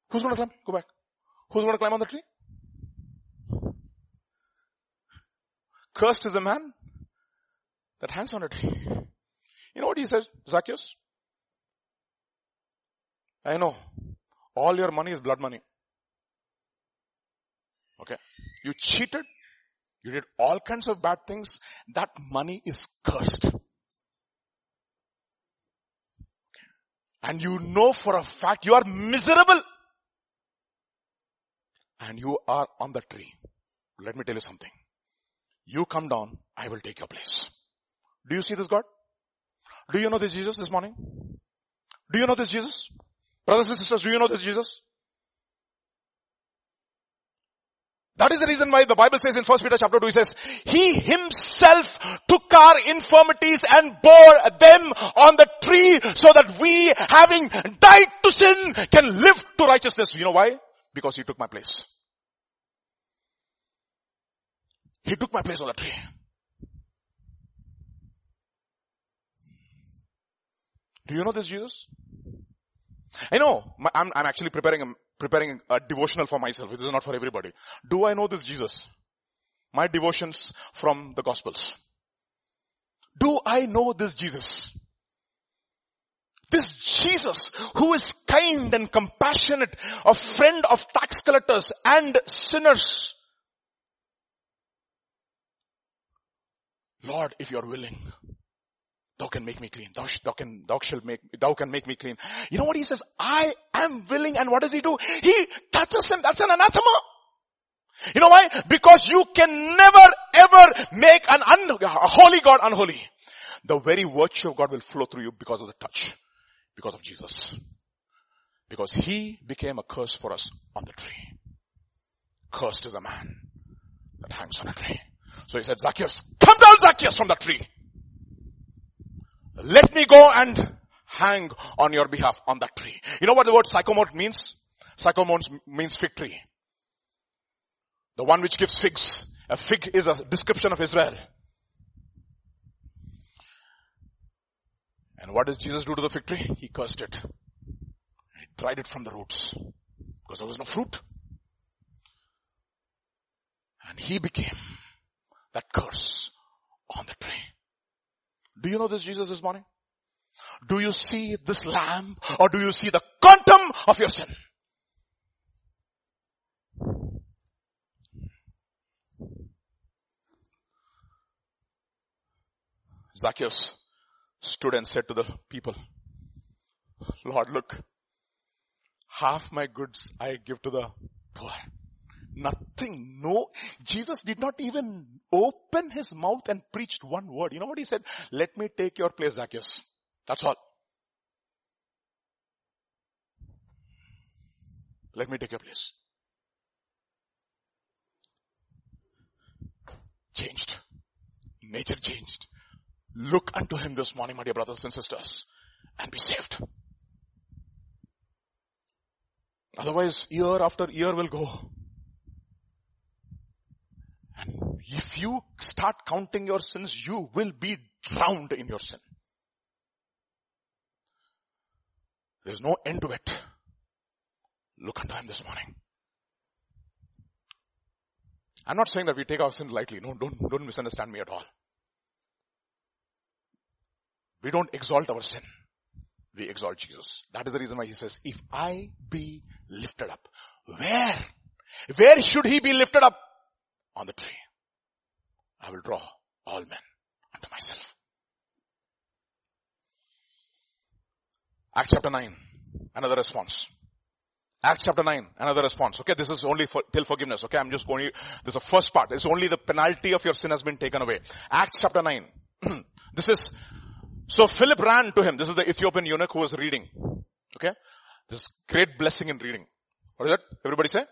Who's going to climb? Go back. Who's going to climb on the tree? Cursed is a man that hangs on a tree. You know what he says, Zacchaeus? I know. All your money is blood money. Okay. You cheated. You did all kinds of bad things. That money is cursed. And you know for a fact you are miserable. And you are on the tree. Let me tell you something. You come down, I will take your place. Do you see this God? Do you know this Jesus this morning? Do you know this Jesus? Brothers and sisters, do you know this Jesus? That is the reason why the Bible says in 1 Peter chapter 2, he says, he himself took our infirmities and bore them on the tree so that we, having died to sin, can live to righteousness. You know why? Because he took my place. He took my place on the tree. Do you know this Jesus? I know. I'm actually preparing a devotional for myself. This is not for everybody. Do I know this Jesus? My devotions from the Gospels. Do I know this Jesus? This Jesus who is kind and compassionate, a friend of tax collectors and sinners. Lord, if you are willing, thou can make me clean. Thou can make me clean. You know what he says? I am willing. And what does he do? He touches him. That's an anathema. You know why? Because you can never ever make a holy God unholy. The very virtue of God will flow through you because of the touch. Because of Jesus. Because he became a curse for us on the tree. Cursed is a man that hangs on a tree. So he said, Zacchaeus, come down, Zacchaeus, from the tree. Let me go and hang on your behalf on that tree. You know what the word sycamore means? Sycamore means fig tree. The one which gives figs. A fig is a description of Israel. And what does Jesus do to the fig tree? He cursed it. He dried it from the roots. Because there was no fruit. And he became that curse on the tree. Do you know this Jesus this morning? Do you see this lamb, or do you see the quantum of your sin? Zacchaeus stood and said to the people, Lord, look, half my goods I give to the poor. Nothing, no. Jesus did not even open his mouth and preached one word. You know what he said? Let me take your place, Zacchaeus. That's all. Let me take your place. Changed. Nature changed. Look unto him this morning, my dear brothers and sisters, and be saved. Otherwise, year after year will go. And if you start counting your sins, you will be drowned in your sin. There's no end to it. Look unto him this morning. I'm not saying that we take our sin lightly. No, don't misunderstand me at all. We don't exalt our sin. We exalt Jesus. That is the reason why he says, if I be lifted up. Where? Where should he be lifted up? On the tree. I will draw all men unto myself. Acts chapter 9. Another response. Acts chapter 9. Another response. Okay, this is only for, till forgiveness. Okay, I'm just going, this is the first part. It's only the penalty of your sin has been taken away. Acts chapter 9. This is, so Philip ran to him. This is the Ethiopian eunuch who was reading. Okay? This is great blessing in reading. What is that? Everybody say?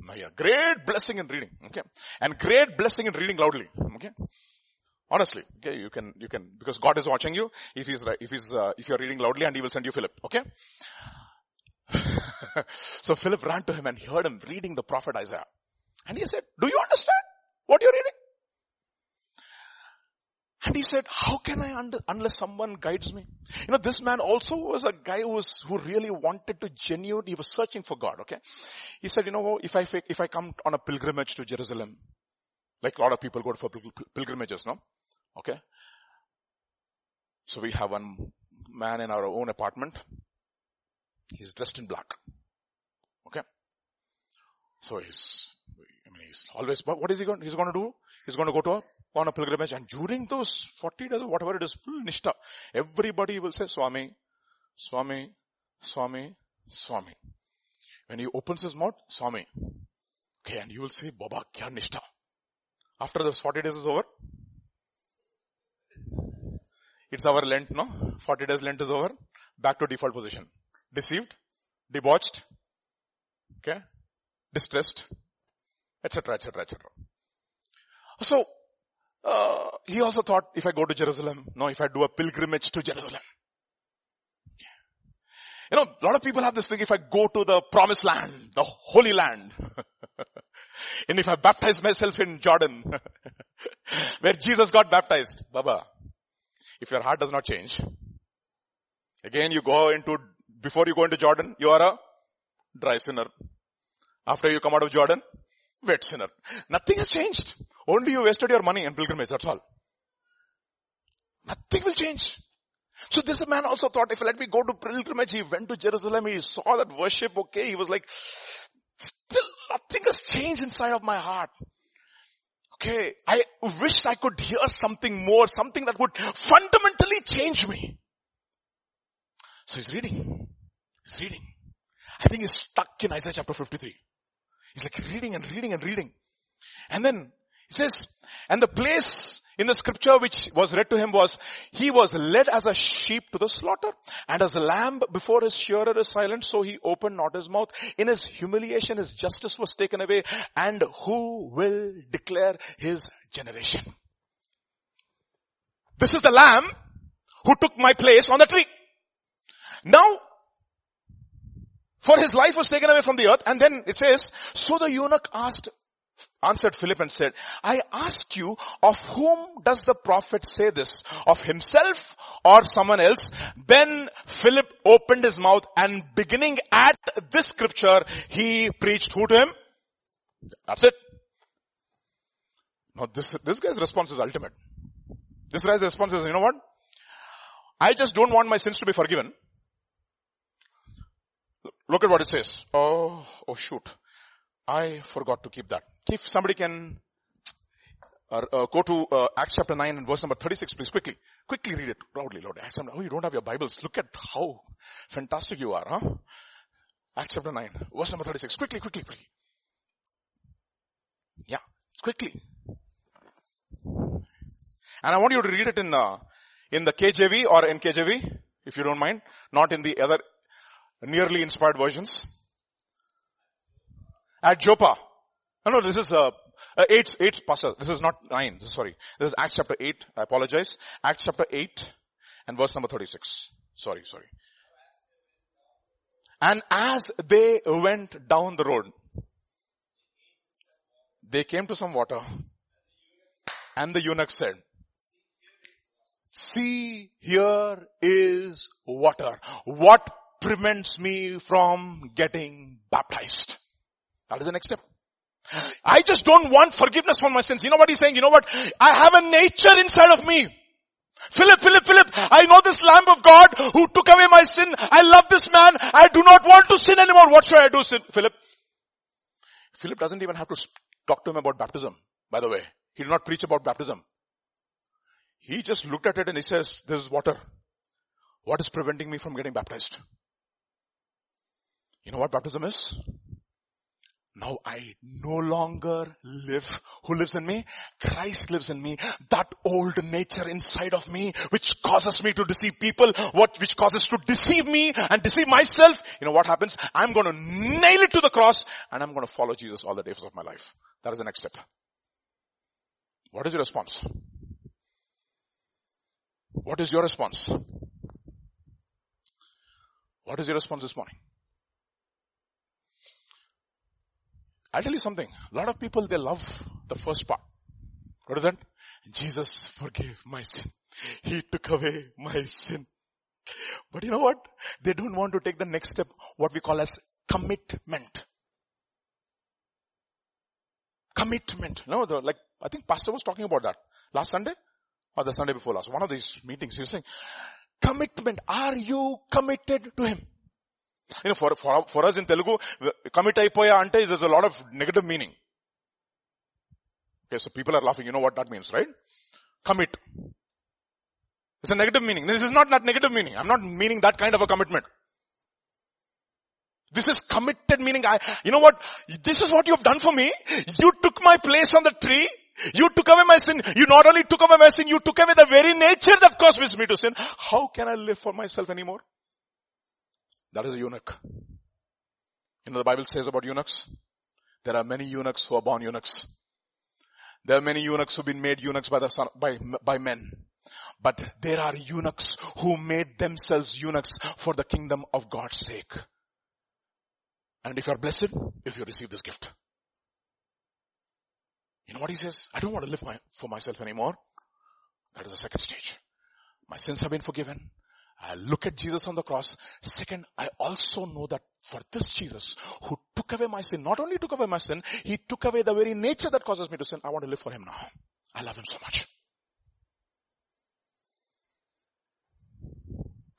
No, yeah. Great blessing in reading. Okay? And great blessing in reading loudly. Okay? Honestly. Okay? You can, because God is watching you. If you're reading loudly, and he will send you Philip. Okay? So Philip ran to him and heard him reading the prophet Isaiah. And he said, do you understand what you're reading? And he said, how can I unless someone guides me? You know, this man also was a guy who really wanted to genuinely, he was searching for God, okay? He said, you know, if I come on a pilgrimage to Jerusalem, like a lot of people go for pilgrimages, no? Okay? So we have one man in our own apartment. He's dressed in black. Okay? So he's always, but what is he going, he's going to do? He's going to go to on a pilgrimage, and during those 40 days or whatever it is, full nishta, everybody will say, Swami, Swami, Swami, Swami. When he opens his mouth, Swami. Okay, and you will say, Baba, kya nishta. After those 40 days is over, it's our Lent, no? 40 days Lent is over, back to default position. Deceived, debauched, okay, distressed, etc., etc., etc. So, he also thought, if I go to Jerusalem, no, if I do a pilgrimage to Jerusalem. Yeah. You know, a lot of people have this thing, if I go to the promised land, the holy land, and if I baptize myself in Jordan, where Jesus got baptized, Baba, if your heart does not change, again you go into, before you go into Jordan, you are a dry sinner. After you come out of Jordan, wet sinner. Nothing has changed. Only you wasted your money in pilgrimage, that's all. Nothing will change. So this man also thought, if let me go to pilgrimage, he went to Jerusalem, he saw that worship, okay, he was like, still nothing has changed inside of my heart. Okay, I wish I could hear something more, something that would fundamentally change me. So he's reading. I think he's stuck in Isaiah chapter 53. He's like reading. And then it says, and the place in the scripture which was read to him was, he was led as a sheep to the slaughter, and as a lamb before his shearer is silent, so he opened not his mouth. In his humiliation, his justice was taken away, and who will declare his generation? This is the lamb who took my place on the tree. Now, for his life was taken away from the earth, and then it says, so the eunuch answered Philip and said, I ask you, of whom does the prophet say this? Of himself or someone else? Then Philip opened his mouth, and beginning at this scripture, he preached who to him? That's it. Now this guy's response is ultimate. This guy's response is, you know what? I just don't want my sins to be forgiven. Look at what it says. Oh shoot. I forgot to keep that. If somebody can go to Acts chapter 9 and verse number 36, please, quickly read it proudly, Lord. Acts chapter 9. Oh, you don't have your Bibles. Look at how fantastic you are, huh? Acts chapter 9, verse number 36. Quickly. Yeah, quickly. And I want you to read it in the KJV or NKJV, if you don't mind. Not in the other nearly inspired versions. at Joppa. No, this is eight passage. This is not 9. Sorry. This is Acts chapter 8. I apologize. Acts chapter 8 and verse number 36. Sorry. And as they went down the road, they came to some water. And the eunuch said, see, here is water. What prevents me from getting baptized? That is the next step. I just don't want forgiveness for my sins. You know what he's saying? You know what? I have a nature inside of me. Philip, I know this Lamb of God who took away my sin. I love this man. I do not want to sin anymore. What should I do, Philip? Philip doesn't even have to talk to him about baptism, by the way. He did not preach about baptism. He just looked at it and he says, this is water. What is preventing me from getting baptized? You know what baptism is? Now I no longer live. Who lives in me? Christ lives in me. That old nature inside of me, which causes me to deceive people, which causes to deceive me and deceive myself. You know what happens? I'm going to nail it to the cross and I'm going to follow Jesus all the days of my life. That is the next step. What is your response? What is your response? What is your response this morning? I'll tell you something. A lot of people, they love the first part. What is that? Jesus forgave my sin. He took away my sin. But you know what? They don't want to take the next step, what we call as commitment. Commitment. No, like I think Pastor was talking about that last Sunday or the Sunday before last. One of these meetings, he was saying, commitment. Are you committed to him? You know, for us in Telugu, commit aipoya ante, there's a lot of negative meaning. Okay, so people are laughing. You know what that means, right? Commit. It's a negative meaning. This is not that negative meaning. I'm not meaning that kind of a commitment. This is committed meaning. You know what? This is what you've done for me. You took my place on the tree. You took away my sin. You not only took away my sin, you took away the very nature that causes me to sin. How can I live for myself anymore? That is a eunuch. You know the Bible says about eunuchs? There are many eunuchs who are born eunuchs. There are many eunuchs who have been made eunuchs by men. But there are eunuchs who made themselves eunuchs for the kingdom of God's sake. And if you are blessed, if you receive this gift. You know what he says? I don't want to live for myself anymore. That is the second stage. My sins have been forgiven. I look at Jesus on the cross. Second, I also know that for this Jesus who took away my sin, not only took away my sin, he took away the very nature that causes me to sin. I want to live for him now. I love him so much.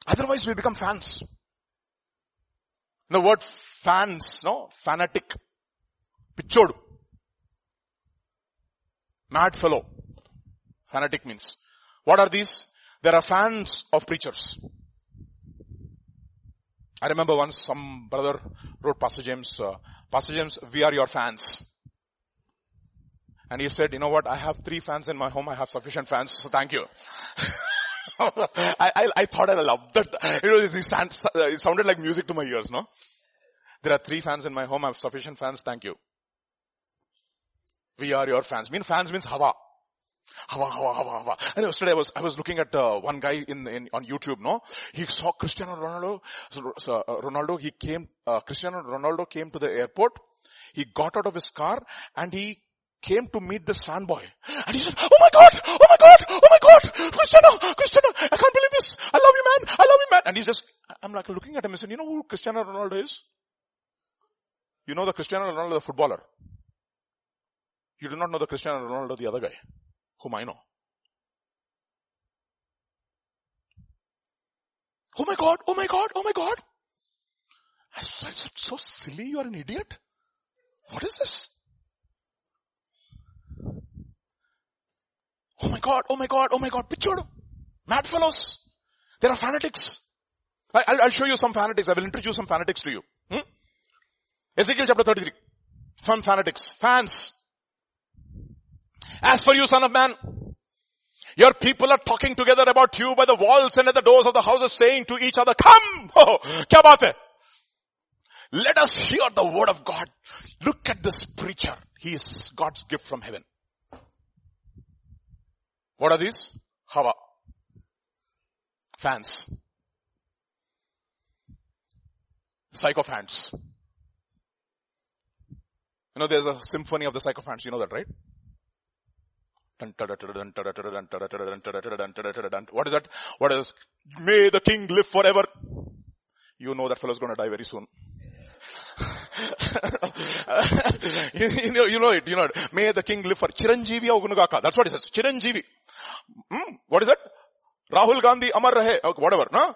Otherwise we become fans. The word fans, no? Fanatic. Pichodu. Mad fellow. Fanatic means. What are these? There are fans of preachers. I remember once some brother wrote Pastor James, we are your fans. And he said, you know what? I have 3 fans in my home. I have sufficient fans. So thank you. I thought I loved that. It sounded like music to my ears, no? There are 3 fans in my home. I have sufficient fans. Thank you. We are your fans. Fans means hawa. Hawa. And yesterday I was looking at one guy on YouTube, no? He saw Cristiano Ronaldo. Cristiano Ronaldo came to the airport. He got out of his car and he came to meet this fanboy. And he said, oh my God, Cristiano, I can't believe this. I love you man. And he's just, I'm like looking at him and saying, you know who Cristiano Ronaldo is? You know the Cristiano Ronaldo, the footballer. You do not know the Cristiano Ronaldo, the other guy. Whom I know. Oh my God. I said, so silly, you are an idiot. What is this? Oh my God. Pichodu. Mad fellows. There are fanatics. I'll show you some fanatics. I will introduce some fanatics to you. Ezekiel chapter 33. Some fanatics. Fans. As for you, son of man, your people are talking together about you by the walls and at the doors of the houses saying to each other, come! Oh, kya baat hai? Let us hear the word of God. Look at this preacher. He is God's gift from heaven. What are these? Hawa. Fans. Sycophants. You know, there's a symphony of the sycophants. You know that, right? What is that? What is it? May the king live forever. You know that fellow's going to die very soon. You know it. May the king live for Chiranjeevi Agunugaka. That's what it says. Chiranjeevi. What is that? Rahul Gandhi Amar Rahe. Okay, whatever. No?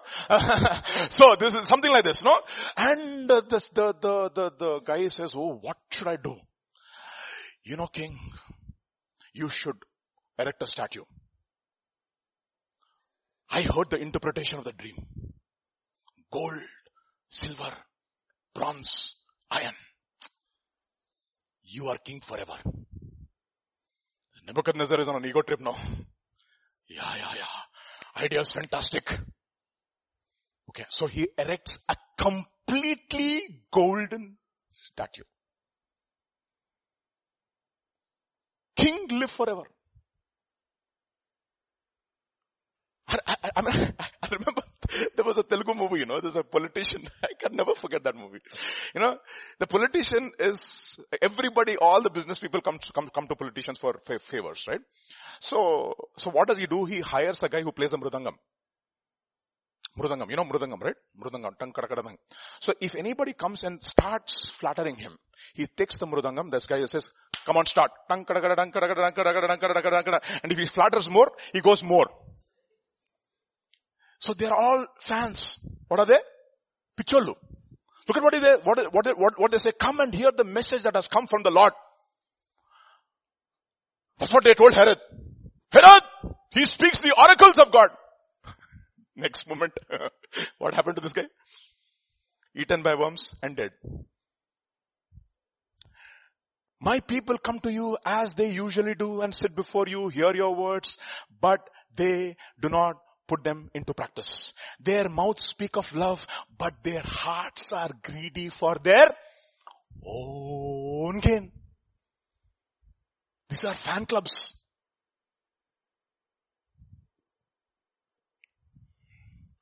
So this is something like this, no? And the guy says, oh, what should I do? You know, king, you should erect a statue. I heard the interpretation of the dream. Gold, silver, bronze, iron. You are king forever. Nebuchadnezzar is on an ego trip now. Yeah. Idea is fantastic. Okay, so he erects a completely golden statue. King live forever. I remember there was a Telugu movie, you know, there's a politician. I can never forget that movie. You know, the politician is, everybody, all the business people come to politicians for favors, right? So what does he do? He hires a guy who plays the mridangam. Mridangam, you know mridangam, right? Mridangam, tankadakadang. So if anybody comes and starts flattering him, he takes the mridangam, this guy says, come on, start. And if he flatters more, he goes more. So they are all fans. What are they? Picholu. Look at what they say. Come and hear the message that has come from the Lord. That's what they told Herod. Herod, he speaks the oracles of God. Next moment, what happened to this guy? Eaten by worms and dead. My people come to you as they usually do and sit before you, hear your words, but they do not put them into practice. Their mouths speak of love, but their hearts are greedy for their own gain. These are fan clubs.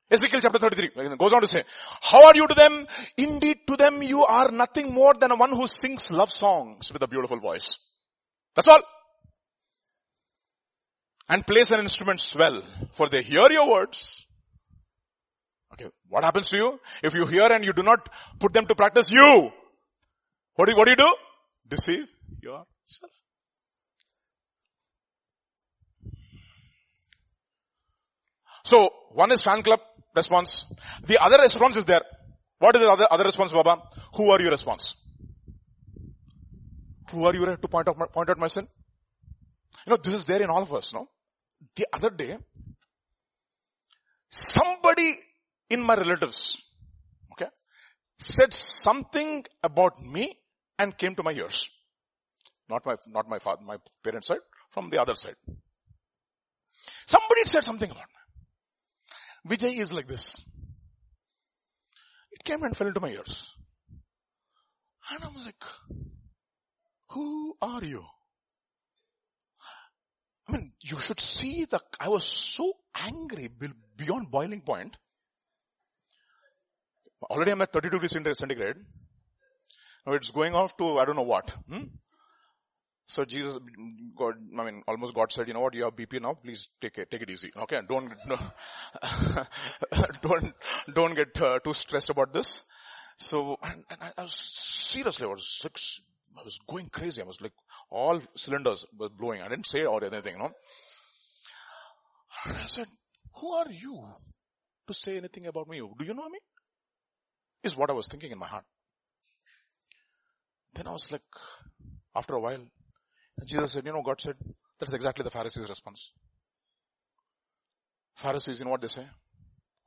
Ezekiel chapter 33 goes on to say, how are you to them? Indeed, to them you are nothing more than a one who sings love songs with a beautiful voice. That's all. And plays an instrument well, for they hear your words. Okay, what happens to you? If you hear and you do not put them to practice, you, what do you do? Deceive yourself. So, one is fan club response. The other response is there. What is the other response, Baba? Who are you response? Who are you to point out my sin? You know, this is there in all of us, no? The other day, somebody in my relatives, okay, said something about me and came to my ears. Not my father, my parents' side, from the other side. Somebody said something about me. Vijay is like this. It came and fell into my ears. And I'm like, who are you? I mean, you should see I was so angry beyond boiling point. Already I'm at 32 degrees centigrade. Now it's going off to I don't know what. So Jesus, God, I mean, almost God said, you know what, you have BP now, please take it easy. Okay, don't get too stressed about this. So, and I was seriously, I was going crazy. I was like, all cylinders were blowing. I didn't say or anything, you know. And I said, who are you to say anything about me? Do you know me? Is what I was thinking in my heart. Then I was like, after a while, Jesus said, you know, God said, that's exactly the Pharisees' response. Pharisees, you know what they say?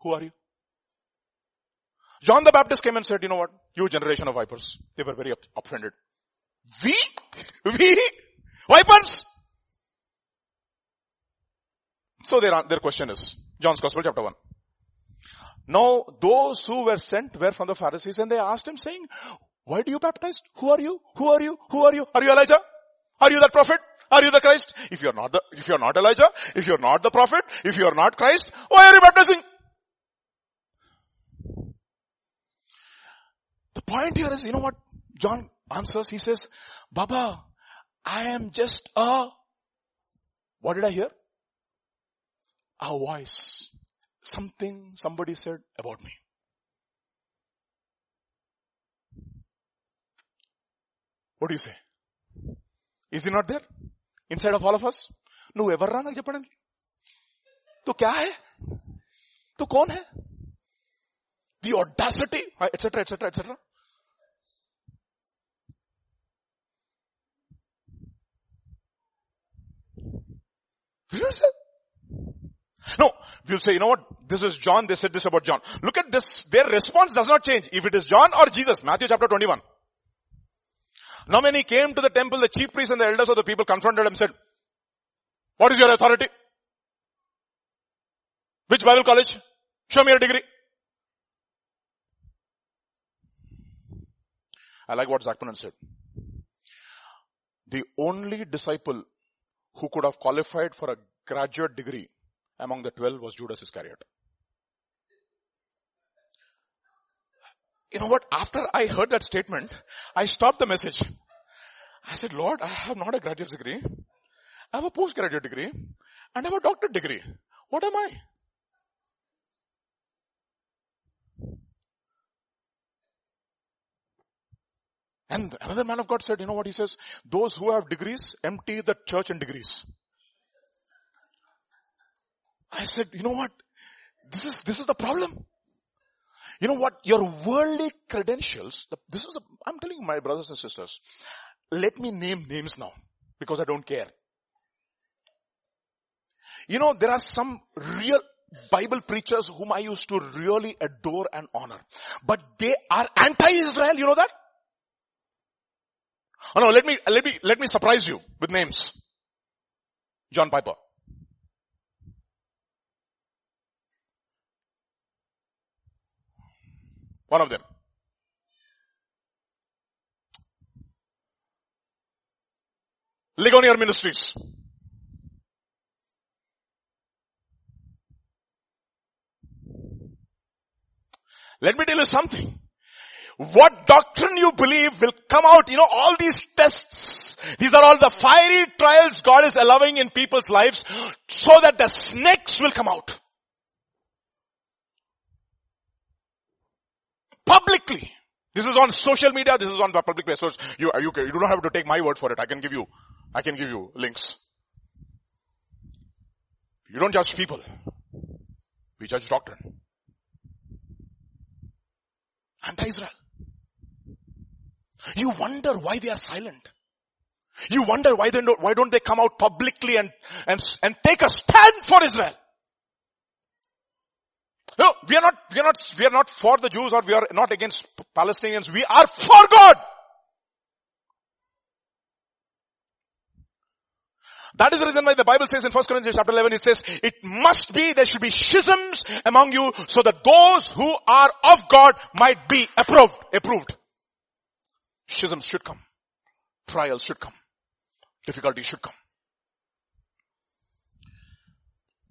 Who are you? John the Baptist came and said, you know what? You generation of vipers. They were very offended. We? Vipers? So their question is, John's Gospel chapter 1. Now those who were sent were from the Pharisees, and they asked him, saying, why do you baptize? Who are you? Who are you? Who are you? Are you Elijah? Are you that prophet? Are you the Christ? If you're not Elijah, if you're not the prophet, if you're not Christ, why are you baptizing? The point here is, you know what John answers? He says, Baba, I am just a, what did I hear? A voice. Something somebody said about me. What do you say? Is he not there? Inside of all of us? No, ever run and Japan. To kya hai? To kon hai? The audacity, etc., etc., etc. Do you understand? No, we'll say, you know what? This is John. They said this about John. Look at this. Their response does not change. If it is John or Jesus, Matthew chapter 21. Now when he came to the temple, the chief priests and the elders of the people confronted him and said, what is your authority? Which Bible college? Show me your degree. I like what Zachman said. The only disciple who could have qualified for a graduate degree among the 12 was Judas Iscariot. You know what? After I heard that statement, I stopped the message. I said, Lord, I have not a graduate degree. I have a postgraduate degree and I have a doctorate degree. What am I? And another man of God said, you know what he says? Those who have degrees empty the church in degrees. I said, you know what? This is the problem. You know what? Your worldly credentials, I'm telling you, my brothers and sisters, let me name names now because I don't care. You know, there are some real Bible preachers whom I used to really adore and honor, but they are anti-Israel. You know that? Oh no, let me surprise you with names. John Piper. One of them. Ligonier Ministries. Let me tell you something. What doctrine you believe will come out. You know, all these tests, these are all the fiery trials God is allowing in people's lives so that the snakes will come out. Publicly. This is on social media, this is on the public place. You do not have to take my word for it. I can give you links. You don't judge people. We judge doctrine. Anti-Israel. You wonder why they are silent. You wonder why don't they come out publicly and take a stand for Israel. No, we are not for the Jews, or we are not against Palestinians. We are for God. That is the reason why the Bible says in 1 Corinthians chapter 11, it says, it must be, there should be schisms among you so that those who are of God might be approved. Schisms should come. Trials should come. Difficulties should come.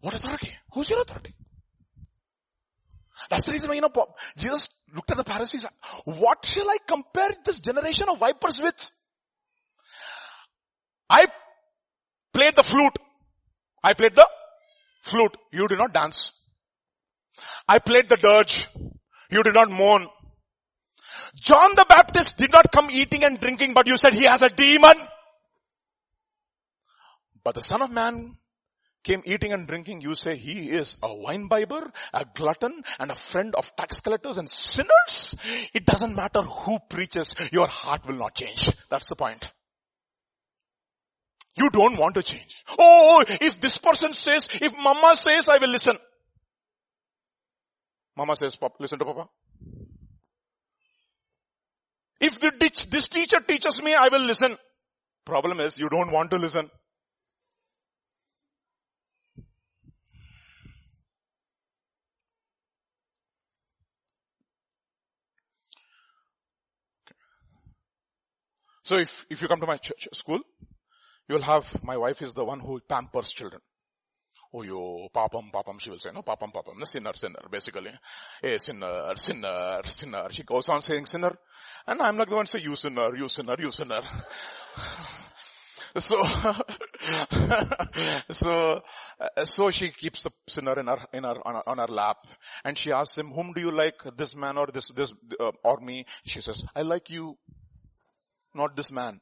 What authority? Who's your authority? That's the reason why, you know, Jesus looked at the Pharisees. What shall I compare this generation of vipers with? I played the flute. You did not dance. I played the dirge. You did not mourn. John the Baptist did not come eating and drinking, but you said he has a demon. But the Son of Man came eating and drinking. You say he is a winebibber, a glutton, and a friend of tax collectors and sinners. It doesn't matter who preaches. Your heart will not change. That's the point. You don't want to change. Oh, if this person says, if mama says, I will listen. Mama says, listen to papa. If this teacher teaches me, I will listen. Problem is, you don't want to listen. So if you come to my church, school, you will have, my wife is the one who pampers children. Oh, yo, papam, she will say, no, papam, no, sinner, basically. Hey, sinner. She goes on saying sinner. And I'm like the one say, you sinner. So she keeps the sinner on her lap, and she asks him, whom do you like, this man or this, or me? She says, I like you, not this man.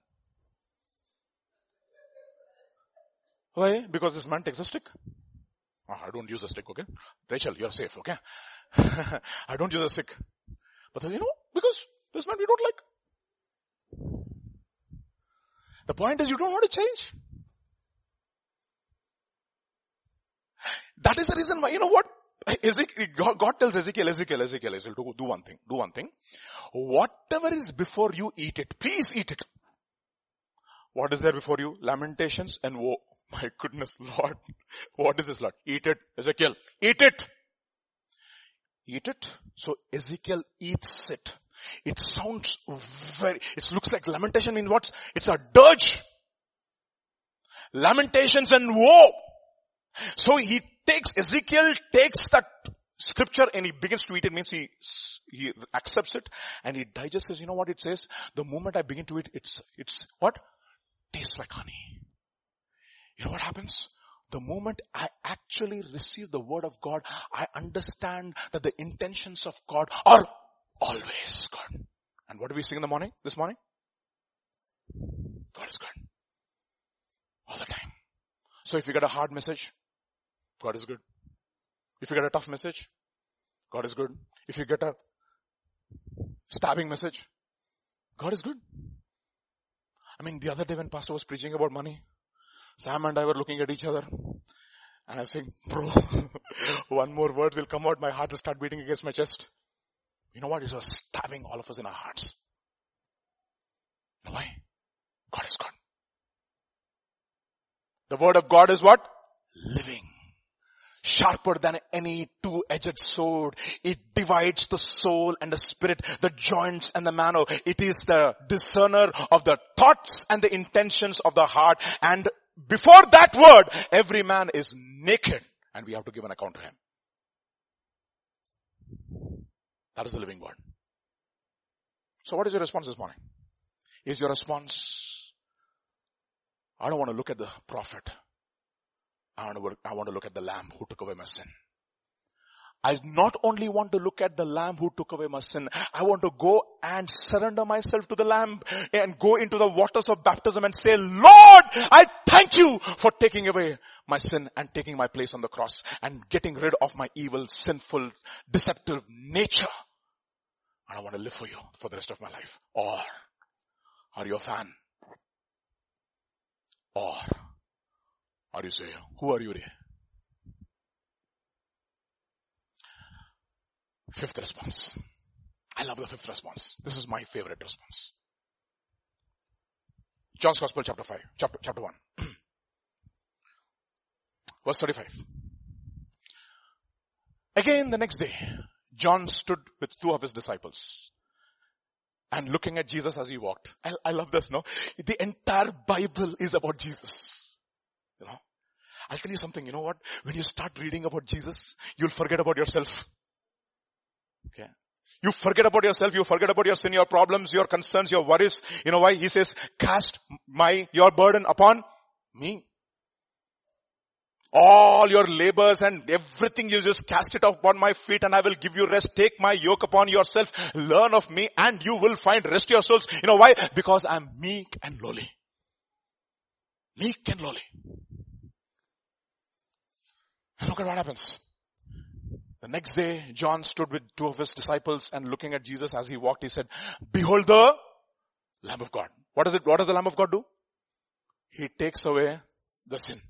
Why? Because this man takes a stick. I don't use the stick, okay? Rachel, you're safe, okay? I don't use the stick. But because this man we don't like. The point is you don't want to change. That is the reason why, what? God tells Ezekiel, do one thing. Whatever is before you, eat it. Please eat it. What is there before you? Lamentations and woe. My goodness, Lord. What is this, Lord? Eat it, Ezekiel. Eat it. So Ezekiel eats it. It sounds it looks like lamentation in what? It's a dirge. Lamentations and woe. So Ezekiel takes that scripture and he begins to eat it. Means he accepts it and he digests it. You know what it says? The moment I begin to eat, it's what? Tastes like honey. You know what happens? The moment I actually receive the word of God, I understand that the intentions of God are always good. And what do we sing in the morning? This morning? God is good. All the time. So if you get a hard message, God is good. If you get a tough message, God is good. If you get a stabbing message, God is good. The other day when Pastor was preaching about money, Sam and I were looking at each other. And I was saying, bro, one more word will come out. My heart will start beating against my chest. You know what? It was stabbing all of us in our hearts. You know why? God is God. The word of God is what? Living. Sharper than any two-edged sword. It divides the soul and the spirit, the joints and the marrow. It is the discerner of the thoughts and the intentions of the heart. And before that word, every man is naked and we have to give an account to him. That is the living word. So what is your response this morning? Is your response, I don't want to look at the prophet. I want to look at the Lamb who took away my sin. I not only want to look at the Lamb who took away my sin, I want to go and surrender myself to the Lamb and go into the waters of baptism and say, Lord, I thank you for taking away my sin and taking my place on the cross and getting rid of my evil, sinful, deceptive nature. And I want to live for you for the rest of my life. Or, are you a fan? Or, are you saying, who are you? Fifth response. I love the fifth response. This is my favorite response. John's Gospel chapter 1. Verse 35. Again the next day, John stood with two of his disciples and looking at Jesus as he walked. I love this, no? The entire Bible is about Jesus. I'll tell you something, what? When you start reading about Jesus, you'll forget about yourself. Okay. You forget about yourself, you forget about your sin, your problems, your concerns, your worries. You know why? He says, cast your burden upon me. All your labors and everything, you just cast it upon my feet and I will give you rest. Take my yoke upon yourself, learn of me and you will find rest to your souls. You know why? Because I am meek and lowly. Meek and lowly. And look at what happens. The next day, John stood with two of his disciples and looking at Jesus as he walked, he said, behold the Lamb of God. What does the Lamb of God do? He takes away the sin.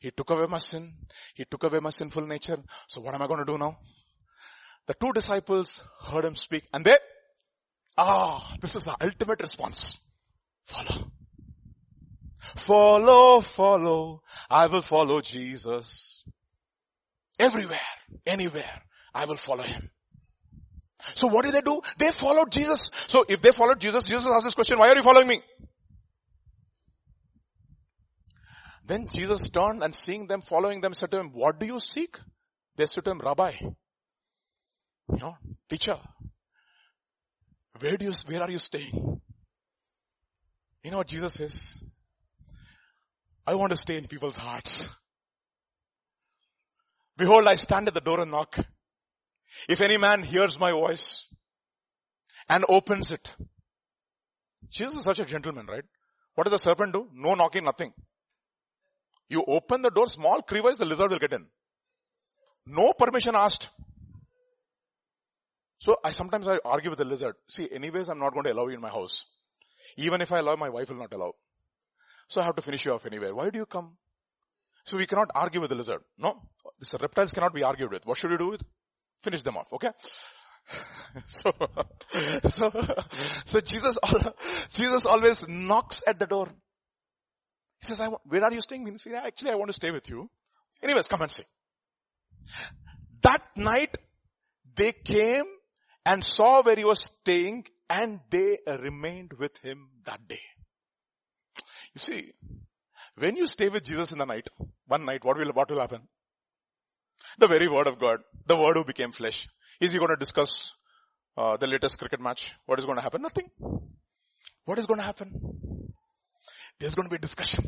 He took away my sin. He took away my sinful nature. So what am I going to do now? The two disciples heard him speak and they, this is the ultimate response. Follow. I will follow Jesus. Everywhere, anywhere, I will follow him. So what did they do? They followed Jesus. So if they followed Jesus, Jesus asked this question, why are you following me? Then Jesus turned and seeing them following them said to him, what do you seek? They said to him, Rabbi, teacher, where are you staying? You know what Jesus says? I want to stay in people's hearts. Behold, I stand at the door and knock. If any man hears my voice and opens it. Jesus is such a gentleman, right? What does the serpent do? No knocking, nothing. You open the door, small crevice, the lizard will get in. No permission asked. So I sometimes argue with the lizard. See, anyways, I'm not going to allow you in my house. Even if I allow, my wife will not allow. So I have to finish you off anyway. Why do you come? So we cannot argue with the lizard. No, these reptiles cannot be argued with. What should you do with? Finish them off, okay? So Jesus always knocks at the door. He says, where are you staying? Means, actually, I want to stay with you. Anyways, come and see. That night, they came and saw where he was staying and they remained with him that day. You see, when you stay with Jesus in the night, one night, what will happen? The very word of God, the word who became flesh. Is he going to discuss the latest cricket match? What is going to happen? Nothing. What is going to happen? There's going to be a discussion.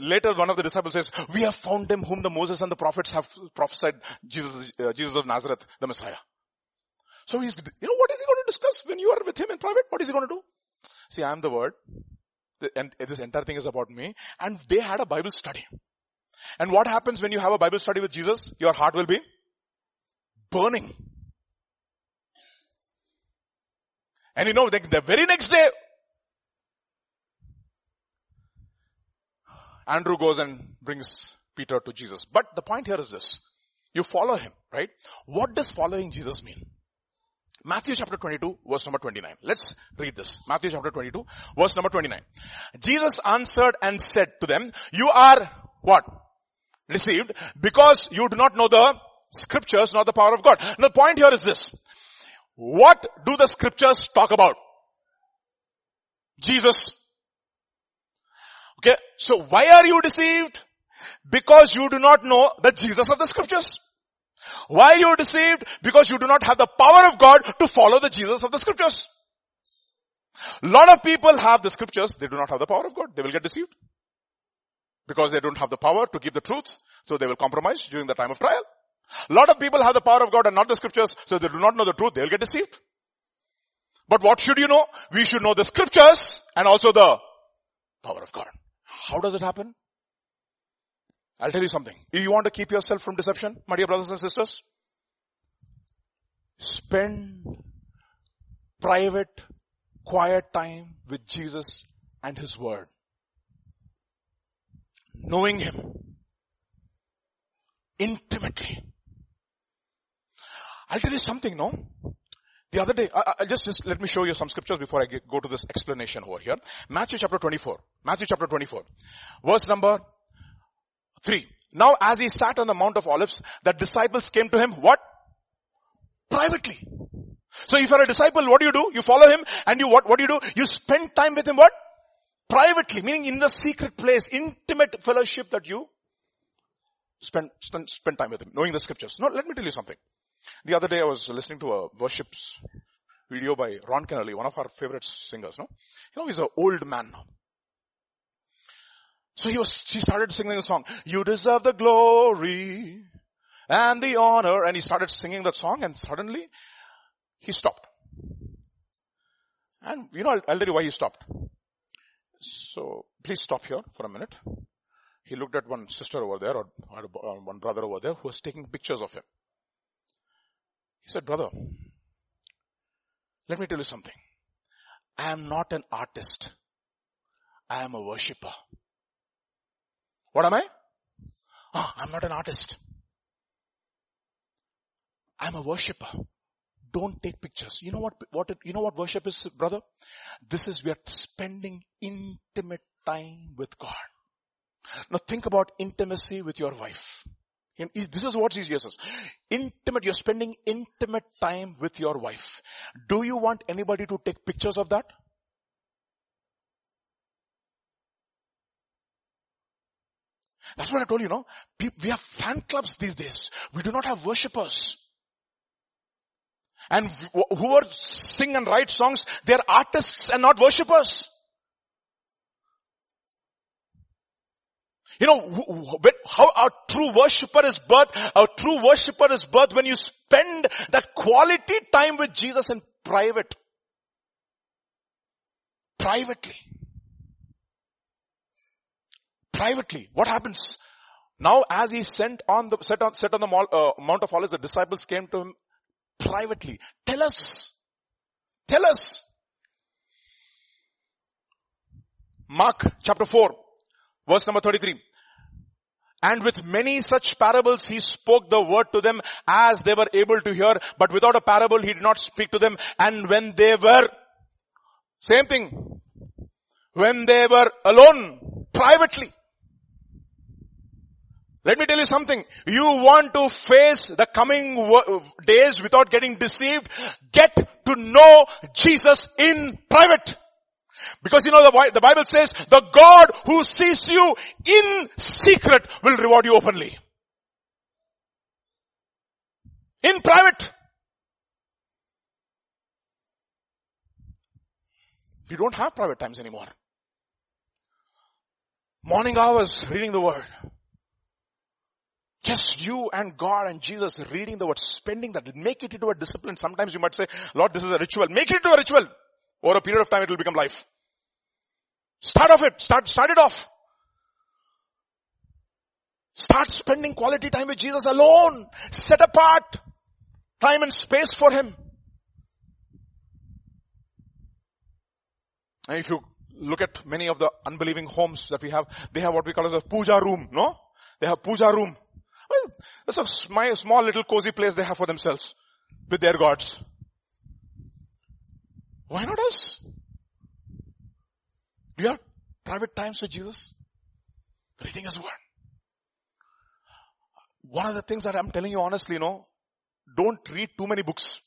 Later one of the disciples says, we have found him whom the Moses and the prophets have prophesied, Jesus of Nazareth, the Messiah. So he's, what is he going to discuss when you are with him in private? What is he going to do? See, I am the word. And this entire thing is about me. And they had a Bible study. And what happens when you have a Bible study with Jesus? Your heart will be burning. And the very next day, Andrew goes and brings Peter to Jesus. But the point here is this. You follow him, right? What does following Jesus mean? Matthew chapter 22, verse number 29. Let's read this. Matthew chapter 22, verse number 29. Jesus answered and said to them, you are what? Deceived, because you do not know the scriptures, nor the power of God. Now the point here is this. What do the scriptures talk about? Jesus. Okay, so why are you deceived? Because you do not know the Jesus of the scriptures. Why are you deceived? Because you do not have the power of God to follow the Jesus of the scriptures. A lot of people have the scriptures. They do not have the power of God. They will get deceived. Because they don't have the power to give the truth. So they will compromise during the time of trial. A lot of people have the power of God and not the scriptures. So they do not know the truth. They will get deceived. But what should you know? We should know the scriptures and also the power of God. How does it happen? I'll tell you something. If you want to keep yourself from deception, my dear brothers and sisters, spend private, quiet time with Jesus and his word. Knowing him intimately. I'll tell you something, no? The other day, I just let me show you some scriptures before I go to this explanation over here. Matthew chapter 24. Matthew chapter 24. Verse number 3. Now as he sat on the Mount of Olives, the disciples came to him, what? Privately. So if you're a disciple, what do? You follow him and what do? You spend time with him, what? Privately, meaning in the secret place, intimate fellowship that you spend time with him, knowing the scriptures. Now let me tell you something. The other day I was listening to a worship video by Ron Kennelly, one of our favorite singers, no? He's an old man now. So she started singing the song, you deserve the glory and the honor. And he started singing that song and suddenly he stopped. And I'll tell you why he stopped. So please stop here for a minute. He looked at one sister over there or one brother over there who was taking pictures of him. He said, brother, let me tell you something. I am not an artist. I am a worshipper. What am I? I'm not an artist. I'm a worshipper. Don't take pictures. You know what worship is, brother? This is, we are spending intimate time with God. Now think about intimacy with your wife. This is what Jesus says. Intimate, you're spending intimate time with your wife. Do you want anybody to take pictures of that? That's what I told you, no? We have fan clubs these days. We do not have worshippers. And whoever sing and write songs, they are artists and not worshippers. You know, how a true worshipper is birthed. A true worshipper is birthed when you spend that quality time with Jesus in private. Privately. What happens? Now as he sat on the Mount of Olives, the disciples came to him privately. Tell us. Mark chapter 4. Verse number 33. And with many such parables he spoke the word to them as they were able to hear, but without a parable he did not speak to them. And when they were alone, privately. Let me tell you something. You want to face the coming days without getting deceived? Get to know Jesus in private. Because you know the Bible says, the God who sees you in secret will reward you openly. In private. We don't have private times anymore. Morning hours, reading the word. Just you and God and Jesus reading the word, spending that. Make it into a discipline. Sometimes you might say, Lord, this is a ritual. Make it into a ritual. Over a period of time, it will become life. Start it off. Start spending quality time with Jesus alone. Set apart time and space for Him. And if you look at many of the unbelieving homes that we have, they have what we call as a puja room, no? They have puja room. Well, that's a small little cozy place they have for themselves with their gods. Why not us? Do you have private times with Jesus? Reading His Word. One of the things that I'm telling you honestly, no, don't read too many books.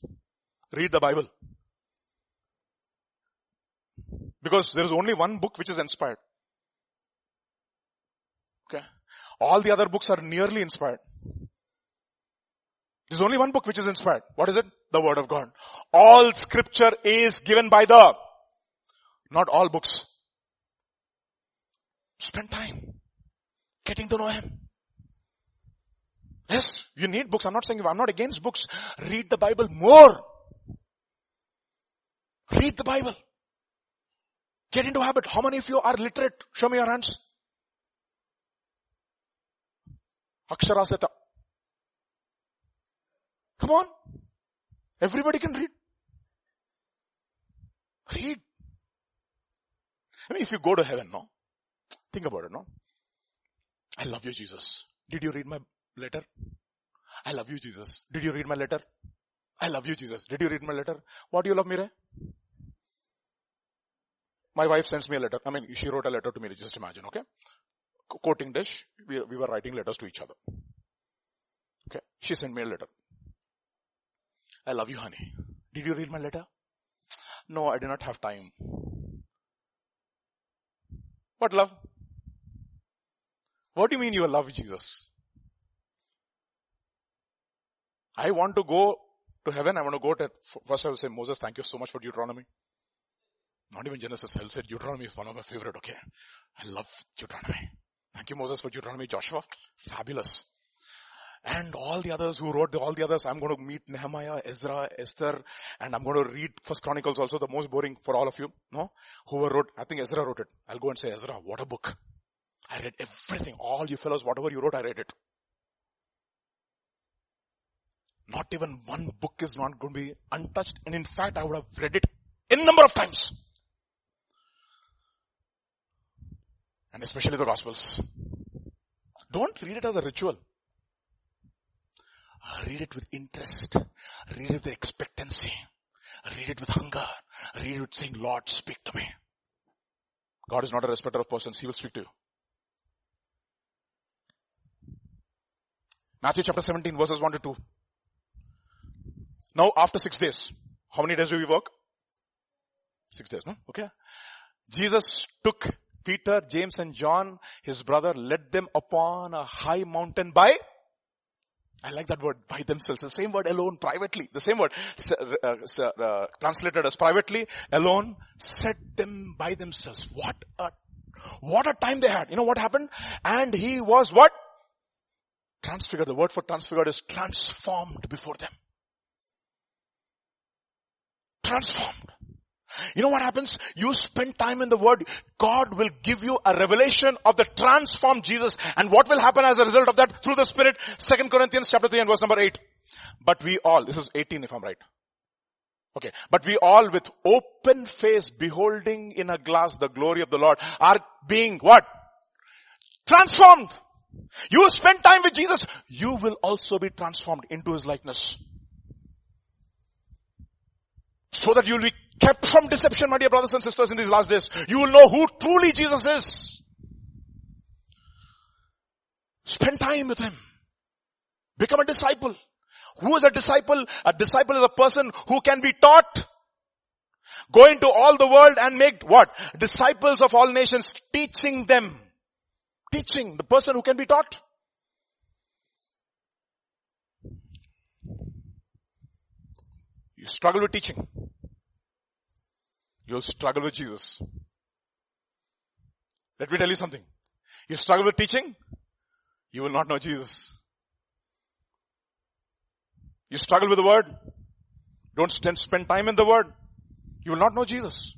Read the Bible. Because there is only one book which is inspired. Okay. All the other books are nearly inspired. There's only one book which is inspired. What is it? The Word of God. All scripture is given by the... Not all books. Spend time getting to know Him. Yes, you need books. I'm not against books. Read the Bible more. Read the Bible. Get into habit. How many of you are literate? Show me your hands. Akshara Seta. Come on. Everybody can read. Read. I mean, if you go to heaven, no? Think about it, no? I love you, Jesus. Did you read my letter? I love you, Jesus. Did you read my letter? I love you, Jesus. Did you read my letter? What do you love me, Ray? My wife sends me a letter. I mean, she wrote a letter to me. Just imagine, okay? Quoting this, we were writing letters to each other. Okay? She sent me a letter. I love you, honey. Did you read my letter? No, I did not have time. What love? What do you mean you love Jesus? I want to go to heaven. I want to go to... First I will say, Moses, thank you so much for Deuteronomy. Not even Genesis. I'll say Deuteronomy is one of my favorite, okay? I love Deuteronomy. Thank you, Moses, for Deuteronomy. Joshua, fabulous. And all the others who wrote, all the others, I'm going to meet Nehemiah, Ezra, Esther, and I'm going to read First Chronicles also, the most boring for all of you, no? Whoever wrote, I think Ezra wrote it. I'll go and say, Ezra, what a book. I read everything. All you fellows, whatever you wrote, I read it. Not even one book is not going to be untouched. And in fact, I would have read it in number of times. And especially the Gospels. Don't read it as a ritual. Read it with interest. Read it with expectancy. Read it with hunger. Read it with saying, Lord, speak to me. God is not a respecter of persons. He will speak to you. Matthew chapter 17 verses 1 to 2. Now after 6 days, how many days do we work? 6 days, no? Okay. Jesus took Peter, James and John, his brother, led them upon a high mountain by, I like that word, by themselves. The same word alone, privately. The same word translated as privately, alone, set them by themselves. What a time they had. You know what happened? And he was what? Transfigured. The word for transfigured is transformed before them. Transformed. You know what happens? You spend time in the Word. God will give you a revelation of the transformed Jesus. And what will happen as a result of that? Through the Spirit. 2 Corinthians chapter 3 and verse number 8. But we all, this is 18 if I'm right. Okay. But we all with open face beholding in a glass the glory of the Lord are being what? Transformed. You spend time with Jesus. You will also be transformed into His likeness. So that you will be kept from deception, my dear brothers and sisters, in these last days. You will know who truly Jesus is. Spend time with Him. Become a disciple. Who is a disciple? A disciple is a person who can be taught. Go into all the world and make what? Disciples of all nations, teaching them. Teaching, the person who can be taught. You struggle with teaching. You'll struggle with Jesus. Let me tell you something. You struggle with teaching, you will not know Jesus. You struggle with the Word, don't spend time in the Word, you will not know Jesus.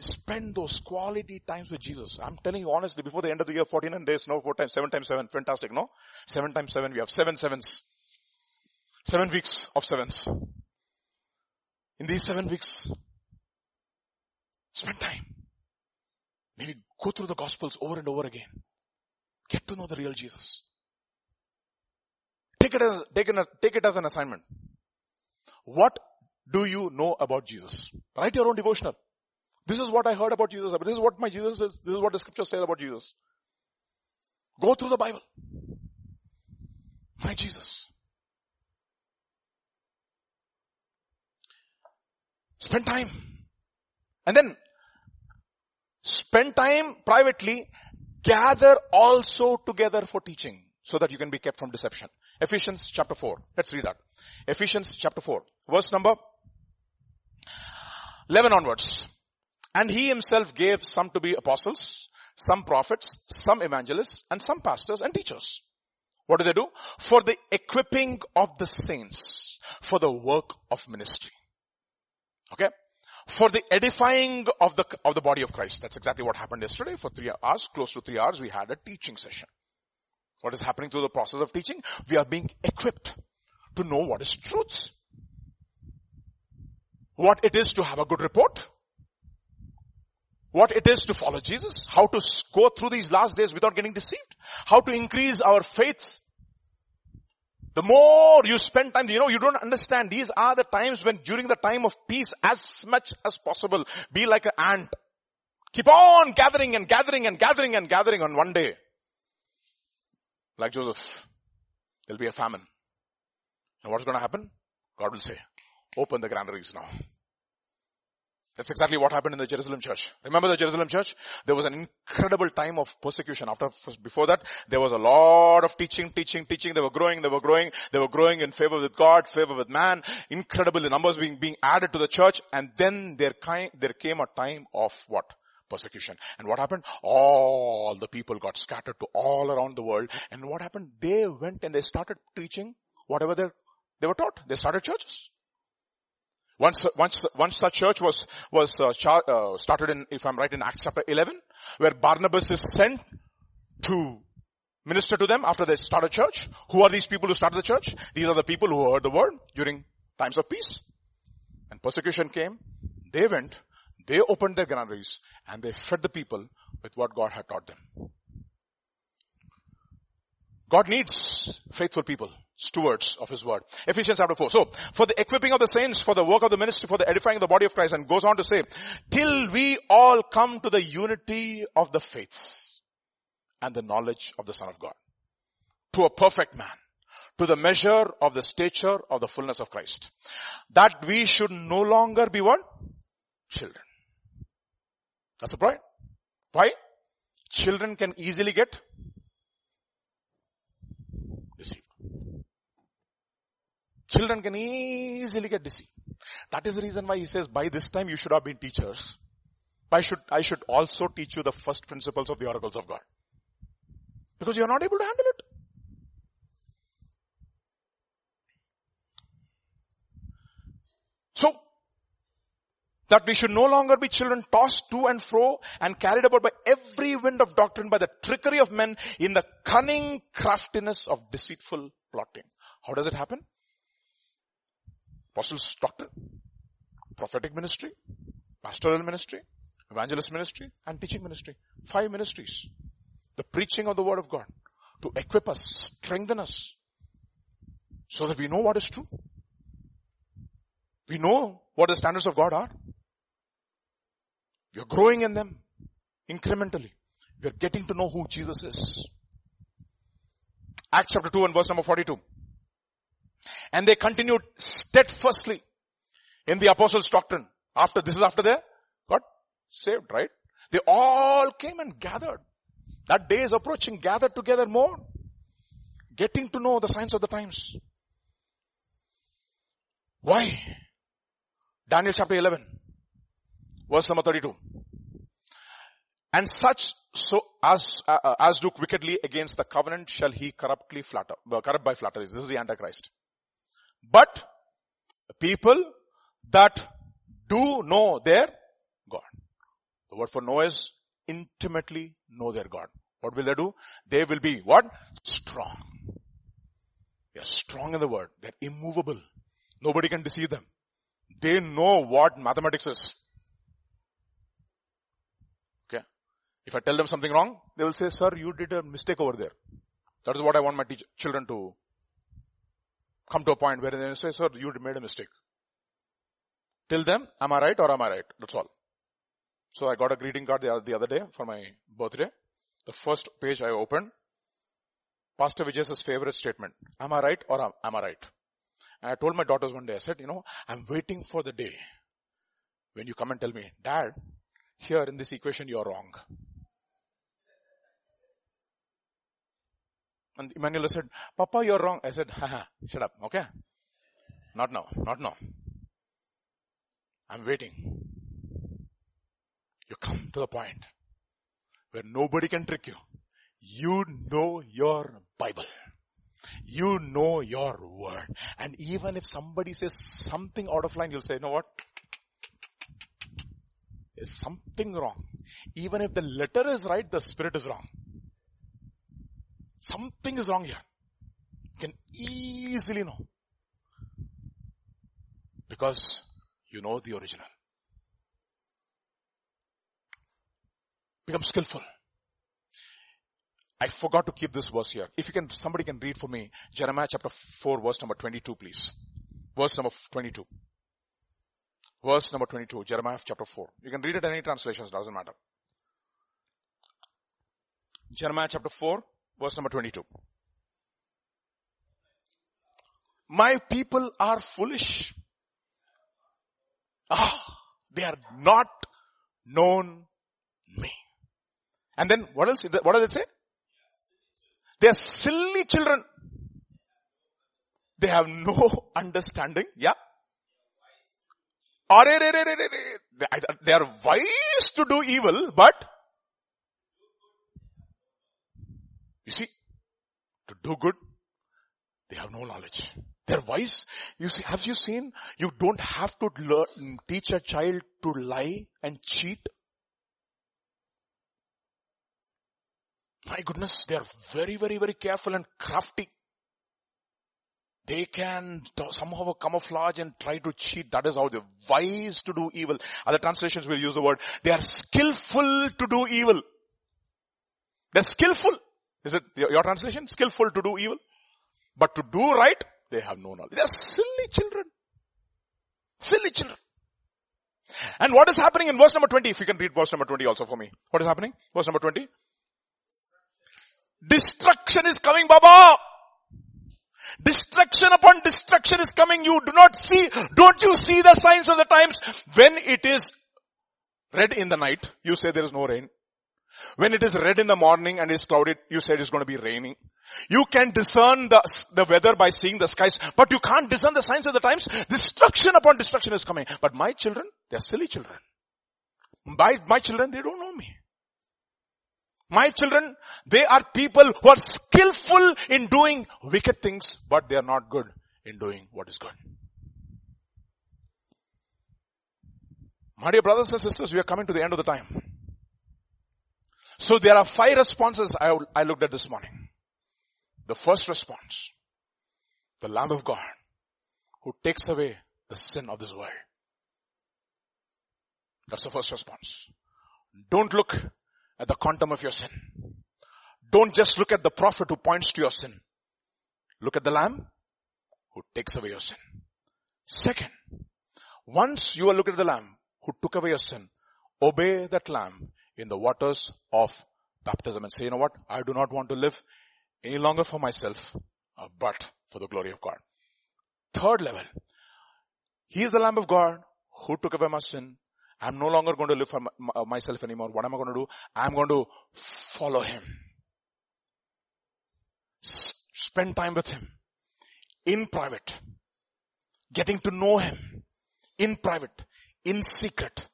Spend those quality times with Jesus. I'm telling you honestly, before the end of the year, 49 days, no, 4 times, 7 times 7, fantastic, no? 7 times 7, we have 7 sevens. 7 weeks of sevens. In these 7 weeks, spend time. Maybe go through the Gospels over and over again. Get to know the real Jesus. Take it as an assignment. What do you know about Jesus? Write your own devotional. This is what I heard about Jesus. This is what my Jesus is. This is what the scripture says about Jesus. Go through the Bible. My Jesus. Spend time. And then, spend time privately, gather also together for teaching, so that you can be kept from deception. Ephesians chapter 4. Let's read that. Ephesians chapter 4. Verse number 11 onwards. And He Himself gave some to be apostles, some prophets, some evangelists, and some pastors and teachers. What do? For the equipping of the saints, for the work of ministry. Okay? For the edifying of the body of Christ. That's exactly what happened yesterday. For 3 hours, close to 3 hours, we had a teaching session. What is happening through the process of teaching? We are being equipped to know what is truth. What it is to have a good report. What it is to follow Jesus. How to go through these last days without getting deceived. How to increase our faith. The more you spend time, you know, you don't understand. These are the times when during the time of peace, as much as possible, be like an ant. Keep on gathering and gathering and gathering and gathering on one day. Like Joseph, there'll be a famine. And what's going to happen? God will say, open the granaries now. That's exactly what happened in the Jerusalem church. Remember the Jerusalem church? There was an incredible time of persecution. Before that, there was a lot of teaching. They were growing in favor with God, favor with man. Incredible, the numbers being added to the church. And then there came a time of what? Persecution. And what happened? All the people got scattered to all around the world. And what happened? They went and they started preaching whatever they were taught. They started churches. Once such church was started in, if I'm right, in Acts chapter 11, where Barnabas is sent to minister to them after they start a church. Who are these people who started the church? These are the people who heard the word during times of peace. And persecution came. They went, they opened their granaries, and they fed the people with what God had taught them. God needs faithful people, stewards of His word. Ephesians chapter 4. So, for the equipping of the saints, for the work of the ministry, for the edifying of the body of Christ, and goes on to say, till we all come to the unity of the faith and the knowledge of the Son of God, to a perfect man, to the measure of the stature of the fullness of Christ, that we should no longer be what? Children. That's the point. Why? Children can easily get deceived. Children can easily get deceived. That is the reason why he says, by this time you should have been teachers. I should also teach you the first principles of the oracles of God. Because you are not able to handle it. So, that we should no longer be children tossed to and fro and carried about by every wind of doctrine, by the trickery of men, in the cunning craftiness of deceitful plotting. How does it happen? Apostles' doctrine, prophetic ministry, pastoral ministry, evangelist ministry, and teaching ministry. 5 ministries. The preaching of the word of God to equip us, strengthen us, so that we know what is true. We know what the standards of God are. We are growing in them incrementally. We are getting to know who Jesus is. Acts chapter 2 and verse number 42. And they continued steadfastly in the apostles' doctrine. After they got saved, right? They all came and gathered. That day is approaching. Gather together more. Getting to know the signs of the times. Why? Daniel chapter 11, verse number 32. And such so as do wickedly against the covenant shall he corrupt by flatteries. This is the Antichrist. But the people that do know their God. The word for know is intimately know their God. What will they do? They will be what? Strong. They are strong in the word. They are immovable. Nobody can deceive them. They know what mathematics is. Okay. If I tell them something wrong, they will say, sir, you did a mistake over there. That is what I want my children to come to a point where they say, sir, you made a mistake. Till them, am I right or am I right? That's all. So I got a greeting card the other day for my birthday. The first page I opened, Pastor Vijay's favorite statement. Am I right or am I right? And I told my daughters one day, I said, I'm waiting for the day when you come and tell me, Dad, here in this equation you're wrong. And Emmanuel said, Papa, you're wrong. I said, haha, shut up, okay? Not now. I'm waiting. You come to the point where nobody can trick you. You know your Bible. You know your word. And even if somebody says something out of line, you'll say, you know what? There's something wrong. Even if the letter is right, the spirit is wrong. Something is wrong here. You can easily know. Because you know the original. Become skillful. I forgot to keep this verse here. If you can, somebody can read for me. Jeremiah chapter 4 verse number 22, please. Verse number 22. Jeremiah chapter 4. You can read it in any translations. Doesn't matter. Jeremiah chapter 4 verse number 22. My people are foolish. They are not known me. And then what else? What does it say? They are silly children. They have no understanding. Yeah. They are wise to do evil, but you see, to do good, they have no knowledge. They are wise. You see, have you seen? You don't have to teach a child to lie and cheat. My goodness, they are very, very, very careful and crafty. They can somehow camouflage and try to cheat. That is how they are wise to do evil. Other translations will use the word, they are skillful to do evil. They are skillful. Is it your translation? Skillful to do evil. But to do right, they have no knowledge. They are silly children. Silly children. And what is happening in verse number 20? If you can read verse number 20 also for me. What is happening? Verse number 20. Destruction is coming, Baba. Destruction upon destruction is coming. Don't you see the signs of the times when it is red in the night, you say there is no rain. When it is red in the morning and it's clouded, you said it's going to be raining. You can discern the weather by seeing the skies, but you can't discern the signs of the times. Destruction upon destruction is coming. But my children, they're silly children. My children, they don't know me. My children, they are people who are skillful in doing wicked things, but they are not good in doing what is good. My dear brothers and sisters, we are coming to the end of the time. So there are 5 responses I looked at this morning. The first response, the Lamb of God who takes away the sin of this world. That's the first response. Don't look at the quantum of your sin. Don't just look at the prophet who points to your sin. Look at the Lamb who takes away your sin. Second, once you are looking at the Lamb who took away your sin, obey that Lamb in the waters of baptism and say, you know what? I do not want to live any longer for myself, but for the glory of God. Third level, He is the Lamb of God who took away my sin. I'm no longer going to live for myself anymore. What am I going to do? I'm going to follow Him. Spend time with Him in private. Getting to know Him in private, in secret.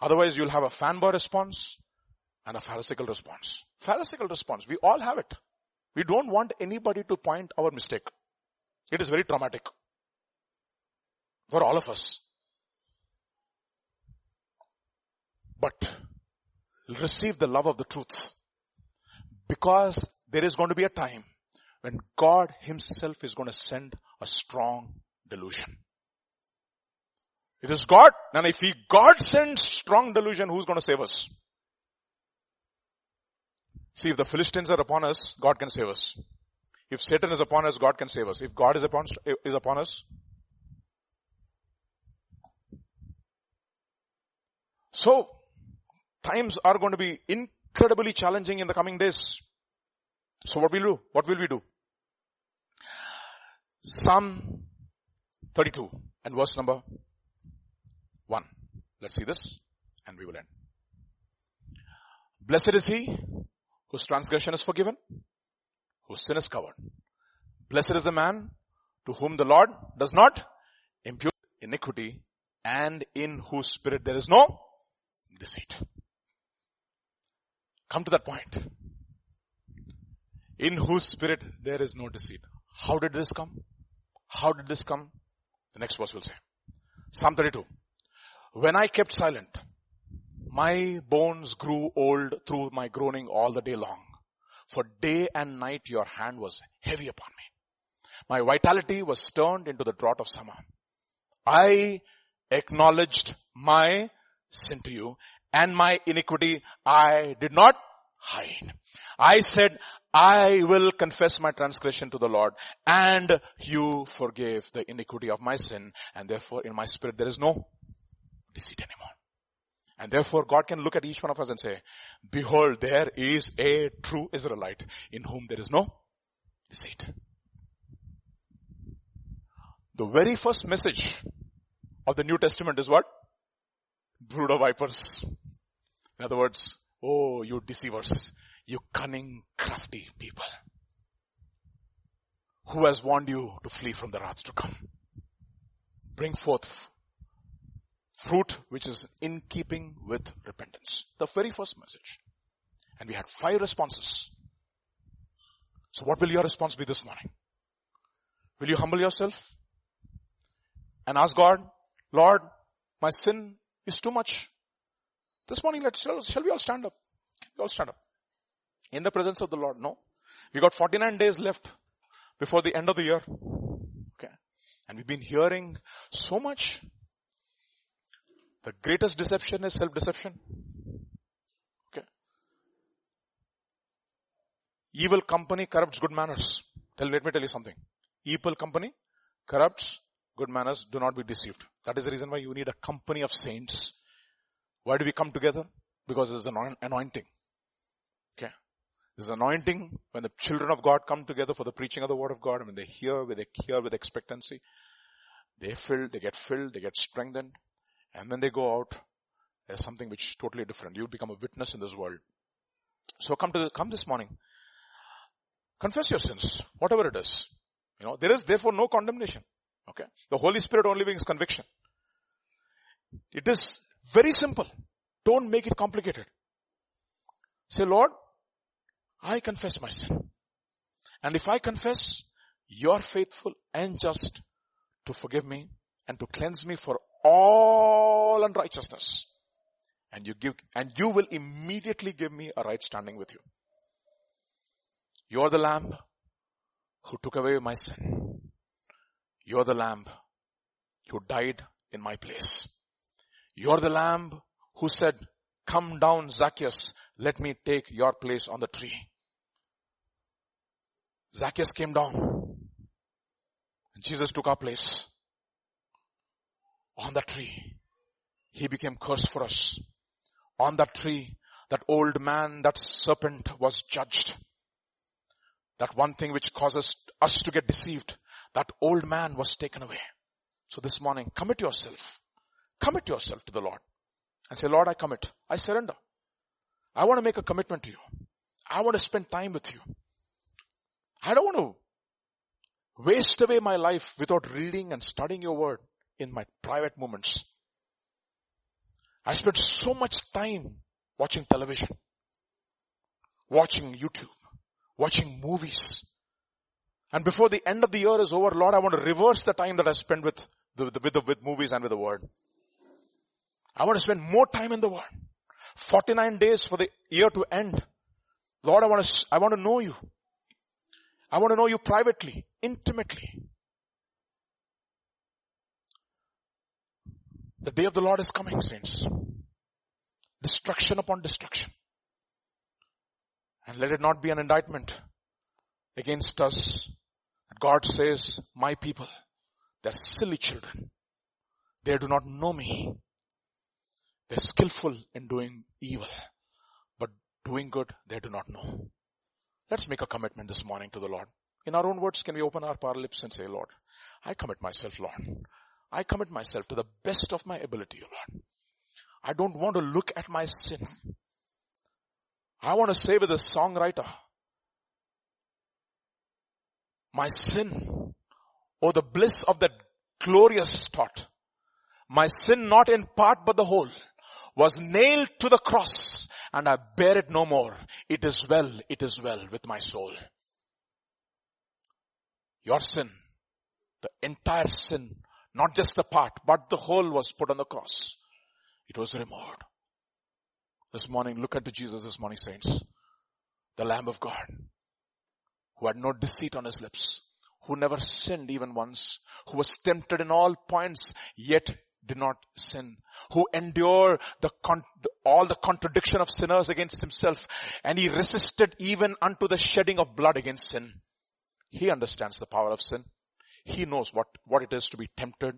Otherwise, you'll have a fanboy response and a pharisaical response. Pharisaical response, we all have it. We don't want anybody to point our mistake. It is very traumatic for all of us. But receive the love of the truth, because there is going to be a time when God Himself is going to send a strong delusion. It is God, and if God sends strong delusion, who's going to save us? See, if the Philistines are upon us, God can save us. If Satan is upon us, God can save us. If God is upon us. So, times are going to be incredibly challenging in the coming days. So what will we do? Psalm 32 and verse number 1. Let's see this and we will end. Blessed is he whose transgression is forgiven, whose sin is covered. Blessed is the man to whom the Lord does not impute iniquity, and in whose spirit there is no deceit. Come to that point. In whose spirit there is no deceit. How did this come? The next verse will say. Psalm 32. When I kept silent, my bones grew old through my groaning all the day long. For day and night your hand was heavy upon me. My vitality was turned into the drought of summer. I acknowledged my sin to you, and my iniquity I did not hide. I said, I will confess my transgression to the Lord, and you forgave the iniquity of my sin, and therefore in my spirit there is no deceit anymore. And therefore God can look at each one of us and say, behold, there is a true Israelite in whom there is no deceit. The very first message of the New Testament is what? Brood of vipers. In other words, oh, you deceivers, you cunning, crafty people. Who has warned you to flee from the wrath to come? Bring forth fruit which is in keeping with repentance. The very first message. And we had 5 responses. So what will your response be this morning? Will you humble yourself and ask God, Lord, my sin is too much. This morning, shall we all stand up? We all stand up. In the presence of the Lord, no. We got 49 days left before the end of the year. Okay. And we've been hearing so much. The greatest deception is self-deception. Okay. Evil company corrupts good manners. Let me tell you something. Evil company corrupts good manners. Do not be deceived. That is the reason why you need a company of saints. Why do we come together? Because there's an anointing. Okay. There's an anointing when the children of God come together for the preaching of the word of God. And when they hear with expectancy, they get filled, they get strengthened. And then they go out as something which is totally different. You become a witness in this world. So come this morning. Confess your sins, whatever it is. You know, there is therefore no condemnation. Okay? The Holy Spirit only brings conviction. It is very simple. Don't make it complicated. Say, Lord, I confess my sin. And if I confess, you are faithful and just to forgive me and to cleanse me for all unrighteousness. And you will immediately give me a right standing with you. You are the Lamb who took away my sin. You are the Lamb who died in my place. You are the Lamb who said, come down, Zacchaeus, let me take your place on the tree. Zacchaeus came down, and Jesus took our place on the tree. He became cursed for us. On that tree, that old man, that serpent was judged. That one thing which causes us to get deceived, that old man was taken away. So this morning, commit yourself. Commit yourself to the Lord. And say, Lord, I commit. I surrender. I want to make a commitment to you. I want to spend time with you. I don't want to waste away my life without reading and studying your word in my private moments. I spent so much time watching television, watching YouTube, watching movies. And before the end of the year is over, Lord, I want to reverse the time that I spent with movies and with the word. I want to spend more time in the word. 49 days for the year to end. Lord, I want to know you. I want to know you privately, intimately. The day of the Lord is coming, saints. Destruction upon destruction. And let it not be an indictment against us. God says, my people, they're silly children. They do not know me. They're skillful in doing evil. But doing good, they do not know. Let's make a commitment this morning to the Lord. In our own words, can we open up our lips and say, Lord, I commit myself, Lord. I commit myself to the best of my ability, Lord. I don't want to look at my sin. I want to say with a songwriter, my sin, oh the bliss of that glorious thought. My sin not in part but the whole was nailed to the cross and I bear it no more. It is well with my soul. Your sin, the entire sin, not just the part but the whole was put on the cross. It was removed. This morning, look unto Jesus this morning, saints. The Lamb of God, who had no deceit on his lips, who never sinned even once, who was tempted in all points, yet did not sin, who endured all the contradiction of sinners against himself, and he resisted even unto the shedding of blood against sin. He understands the power of sin. He knows what it is to be tempted.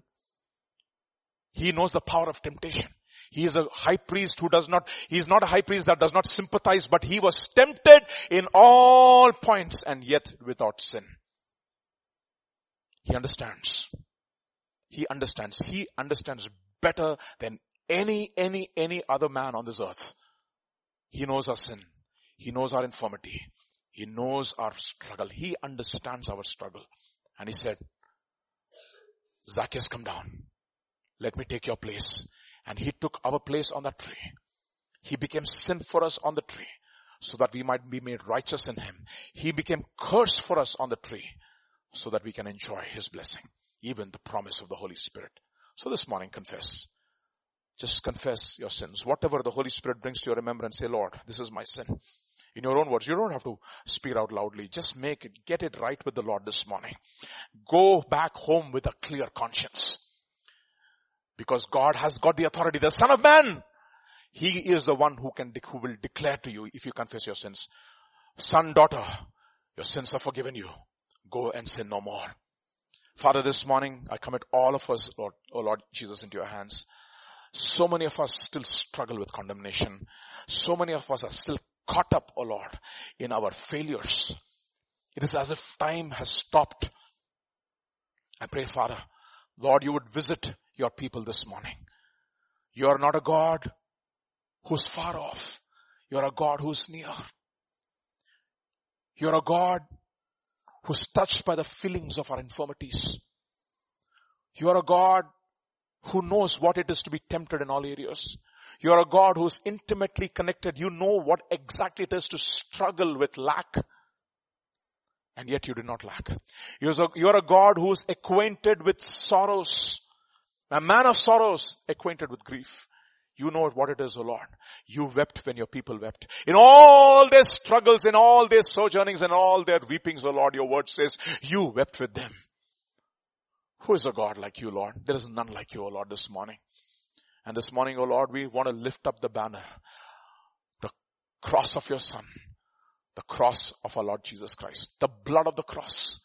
He knows the power of temptation. He is a high priest who does not, he is not a high priest that does not sympathize, but he was tempted in all points and yet without sin. He understands. He understands. He understands better than any other man on this earth. He knows our sin. He knows our infirmity. He knows our struggle. He understands our struggle. And he said, Zacchaeus, come down. Let me take your place. And he took our place on that tree. He became sin for us on the tree so that we might be made righteous in him. He became cursed for us on the tree so that we can enjoy his blessing, even the promise of the Holy Spirit. So this morning, confess. Just confess your sins. Whatever the Holy Spirit brings to your remembrance, say, Lord, this is my sin. In your own words, you don't have to speak out loudly. Just get it right with the Lord this morning. Go back home with a clear conscience. Because God has got the authority. The Son of Man, he is the one who will declare to you if you confess your sins. Son, daughter, your sins are forgiven you. Go and sin no more. Father, this morning, I commit all of us, Lord, oh Lord Jesus, into your hands. So many of us still struggle with condemnation. So many of us are still caught up, oh Lord, in our failures. It is as if time has stopped. I pray, Father, Lord, you would visit your people this morning. You are not a God who's far off. You are a God who's near. You are a God who's touched by the feelings of our infirmities. You are a God who knows what it is to be tempted in all areas. You are a God who is intimately connected. You know what exactly it is to struggle with lack. And yet you do not lack. You are a God who is acquainted with sorrows. A man of sorrows, acquainted with grief. You know what it is, O Lord. You wept when your people wept. In all their struggles, in all their sojournings, in all their weepings, O Lord, your word says, you wept with them. Who is a God like you, Lord? There is none like you, O Lord, this morning. And this morning, O Lord, we want to lift up the banner, the cross of your Son, the cross of our Lord Jesus Christ, the blood of the cross.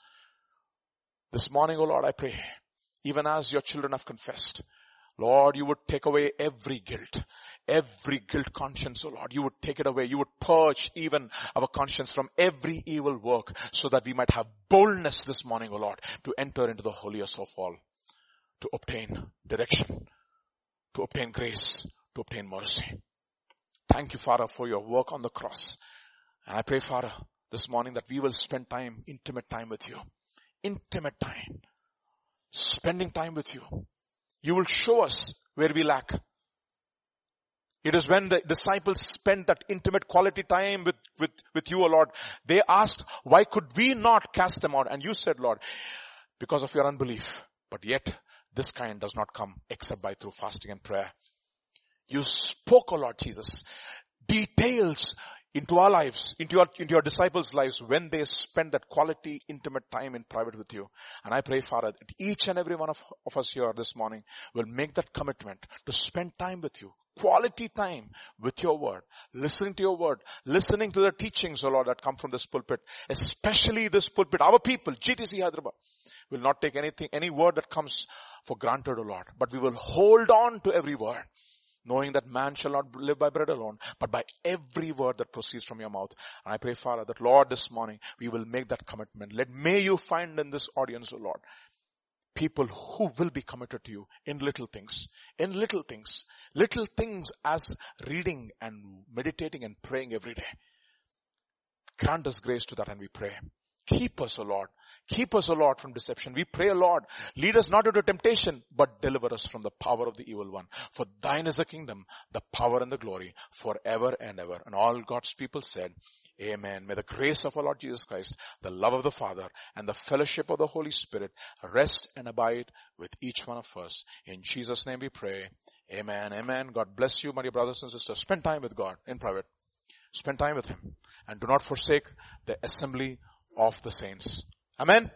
This morning, O Lord, I pray, even as your children have confessed, Lord, you would take away every guilt conscience, O Lord. You would take it away. You would purge even our conscience from every evil work so that we might have boldness this morning, O Lord, to enter into the holiest of all, to obtain direction, to obtain grace, to obtain mercy. Thank you, Father, for your work on the cross. And I pray, Father, this morning that we will spend time, intimate time with you. Intimate time. Spending time with you. You will show us where we lack. It is when the disciples spent that intimate quality time with you, O Lord. They asked, why could we not cast them out? And you said, Lord, because of your unbelief. But yet, this kind does not come except by through fasting and prayer. You spoke, O Lord Jesus, details into our lives, into your disciples' lives when they spend that quality, intimate time in private with you. And I pray, Father, that each and every one of us here this morning will make that commitment to spend time with you, quality time with your word, listening to your word, listening to the teachings, O Lord, that come from this pulpit, especially this pulpit. Our people, GTC Hyderabad, will not take any word that comes for granted, O Lord, but we will hold on to every word, knowing that man shall not live by bread alone, but by every word that proceeds from your mouth. And I pray, Father, that Lord, this morning, we will make that commitment. May you find in this audience, O Lord, people who will be committed to you in little things. In little things. Little things as reading and meditating and praying every day. Grant us grace to that and we pray. Keep us, O Lord. Keep us, O Lord, from deception. We pray, O Lord, lead us not into temptation, but deliver us from the power of the evil one. For thine is the kingdom, the power and the glory, forever and ever. And all God's people said, Amen. May the grace of our Lord Jesus Christ, the love of the Father, and the fellowship of the Holy Spirit rest and abide with each one of us. In Jesus' name we pray. Amen. Amen. God bless you, my dear brothers and sisters. Spend time with God in private. Spend time with Him. And do not forsake the assembly of the saints. Amen.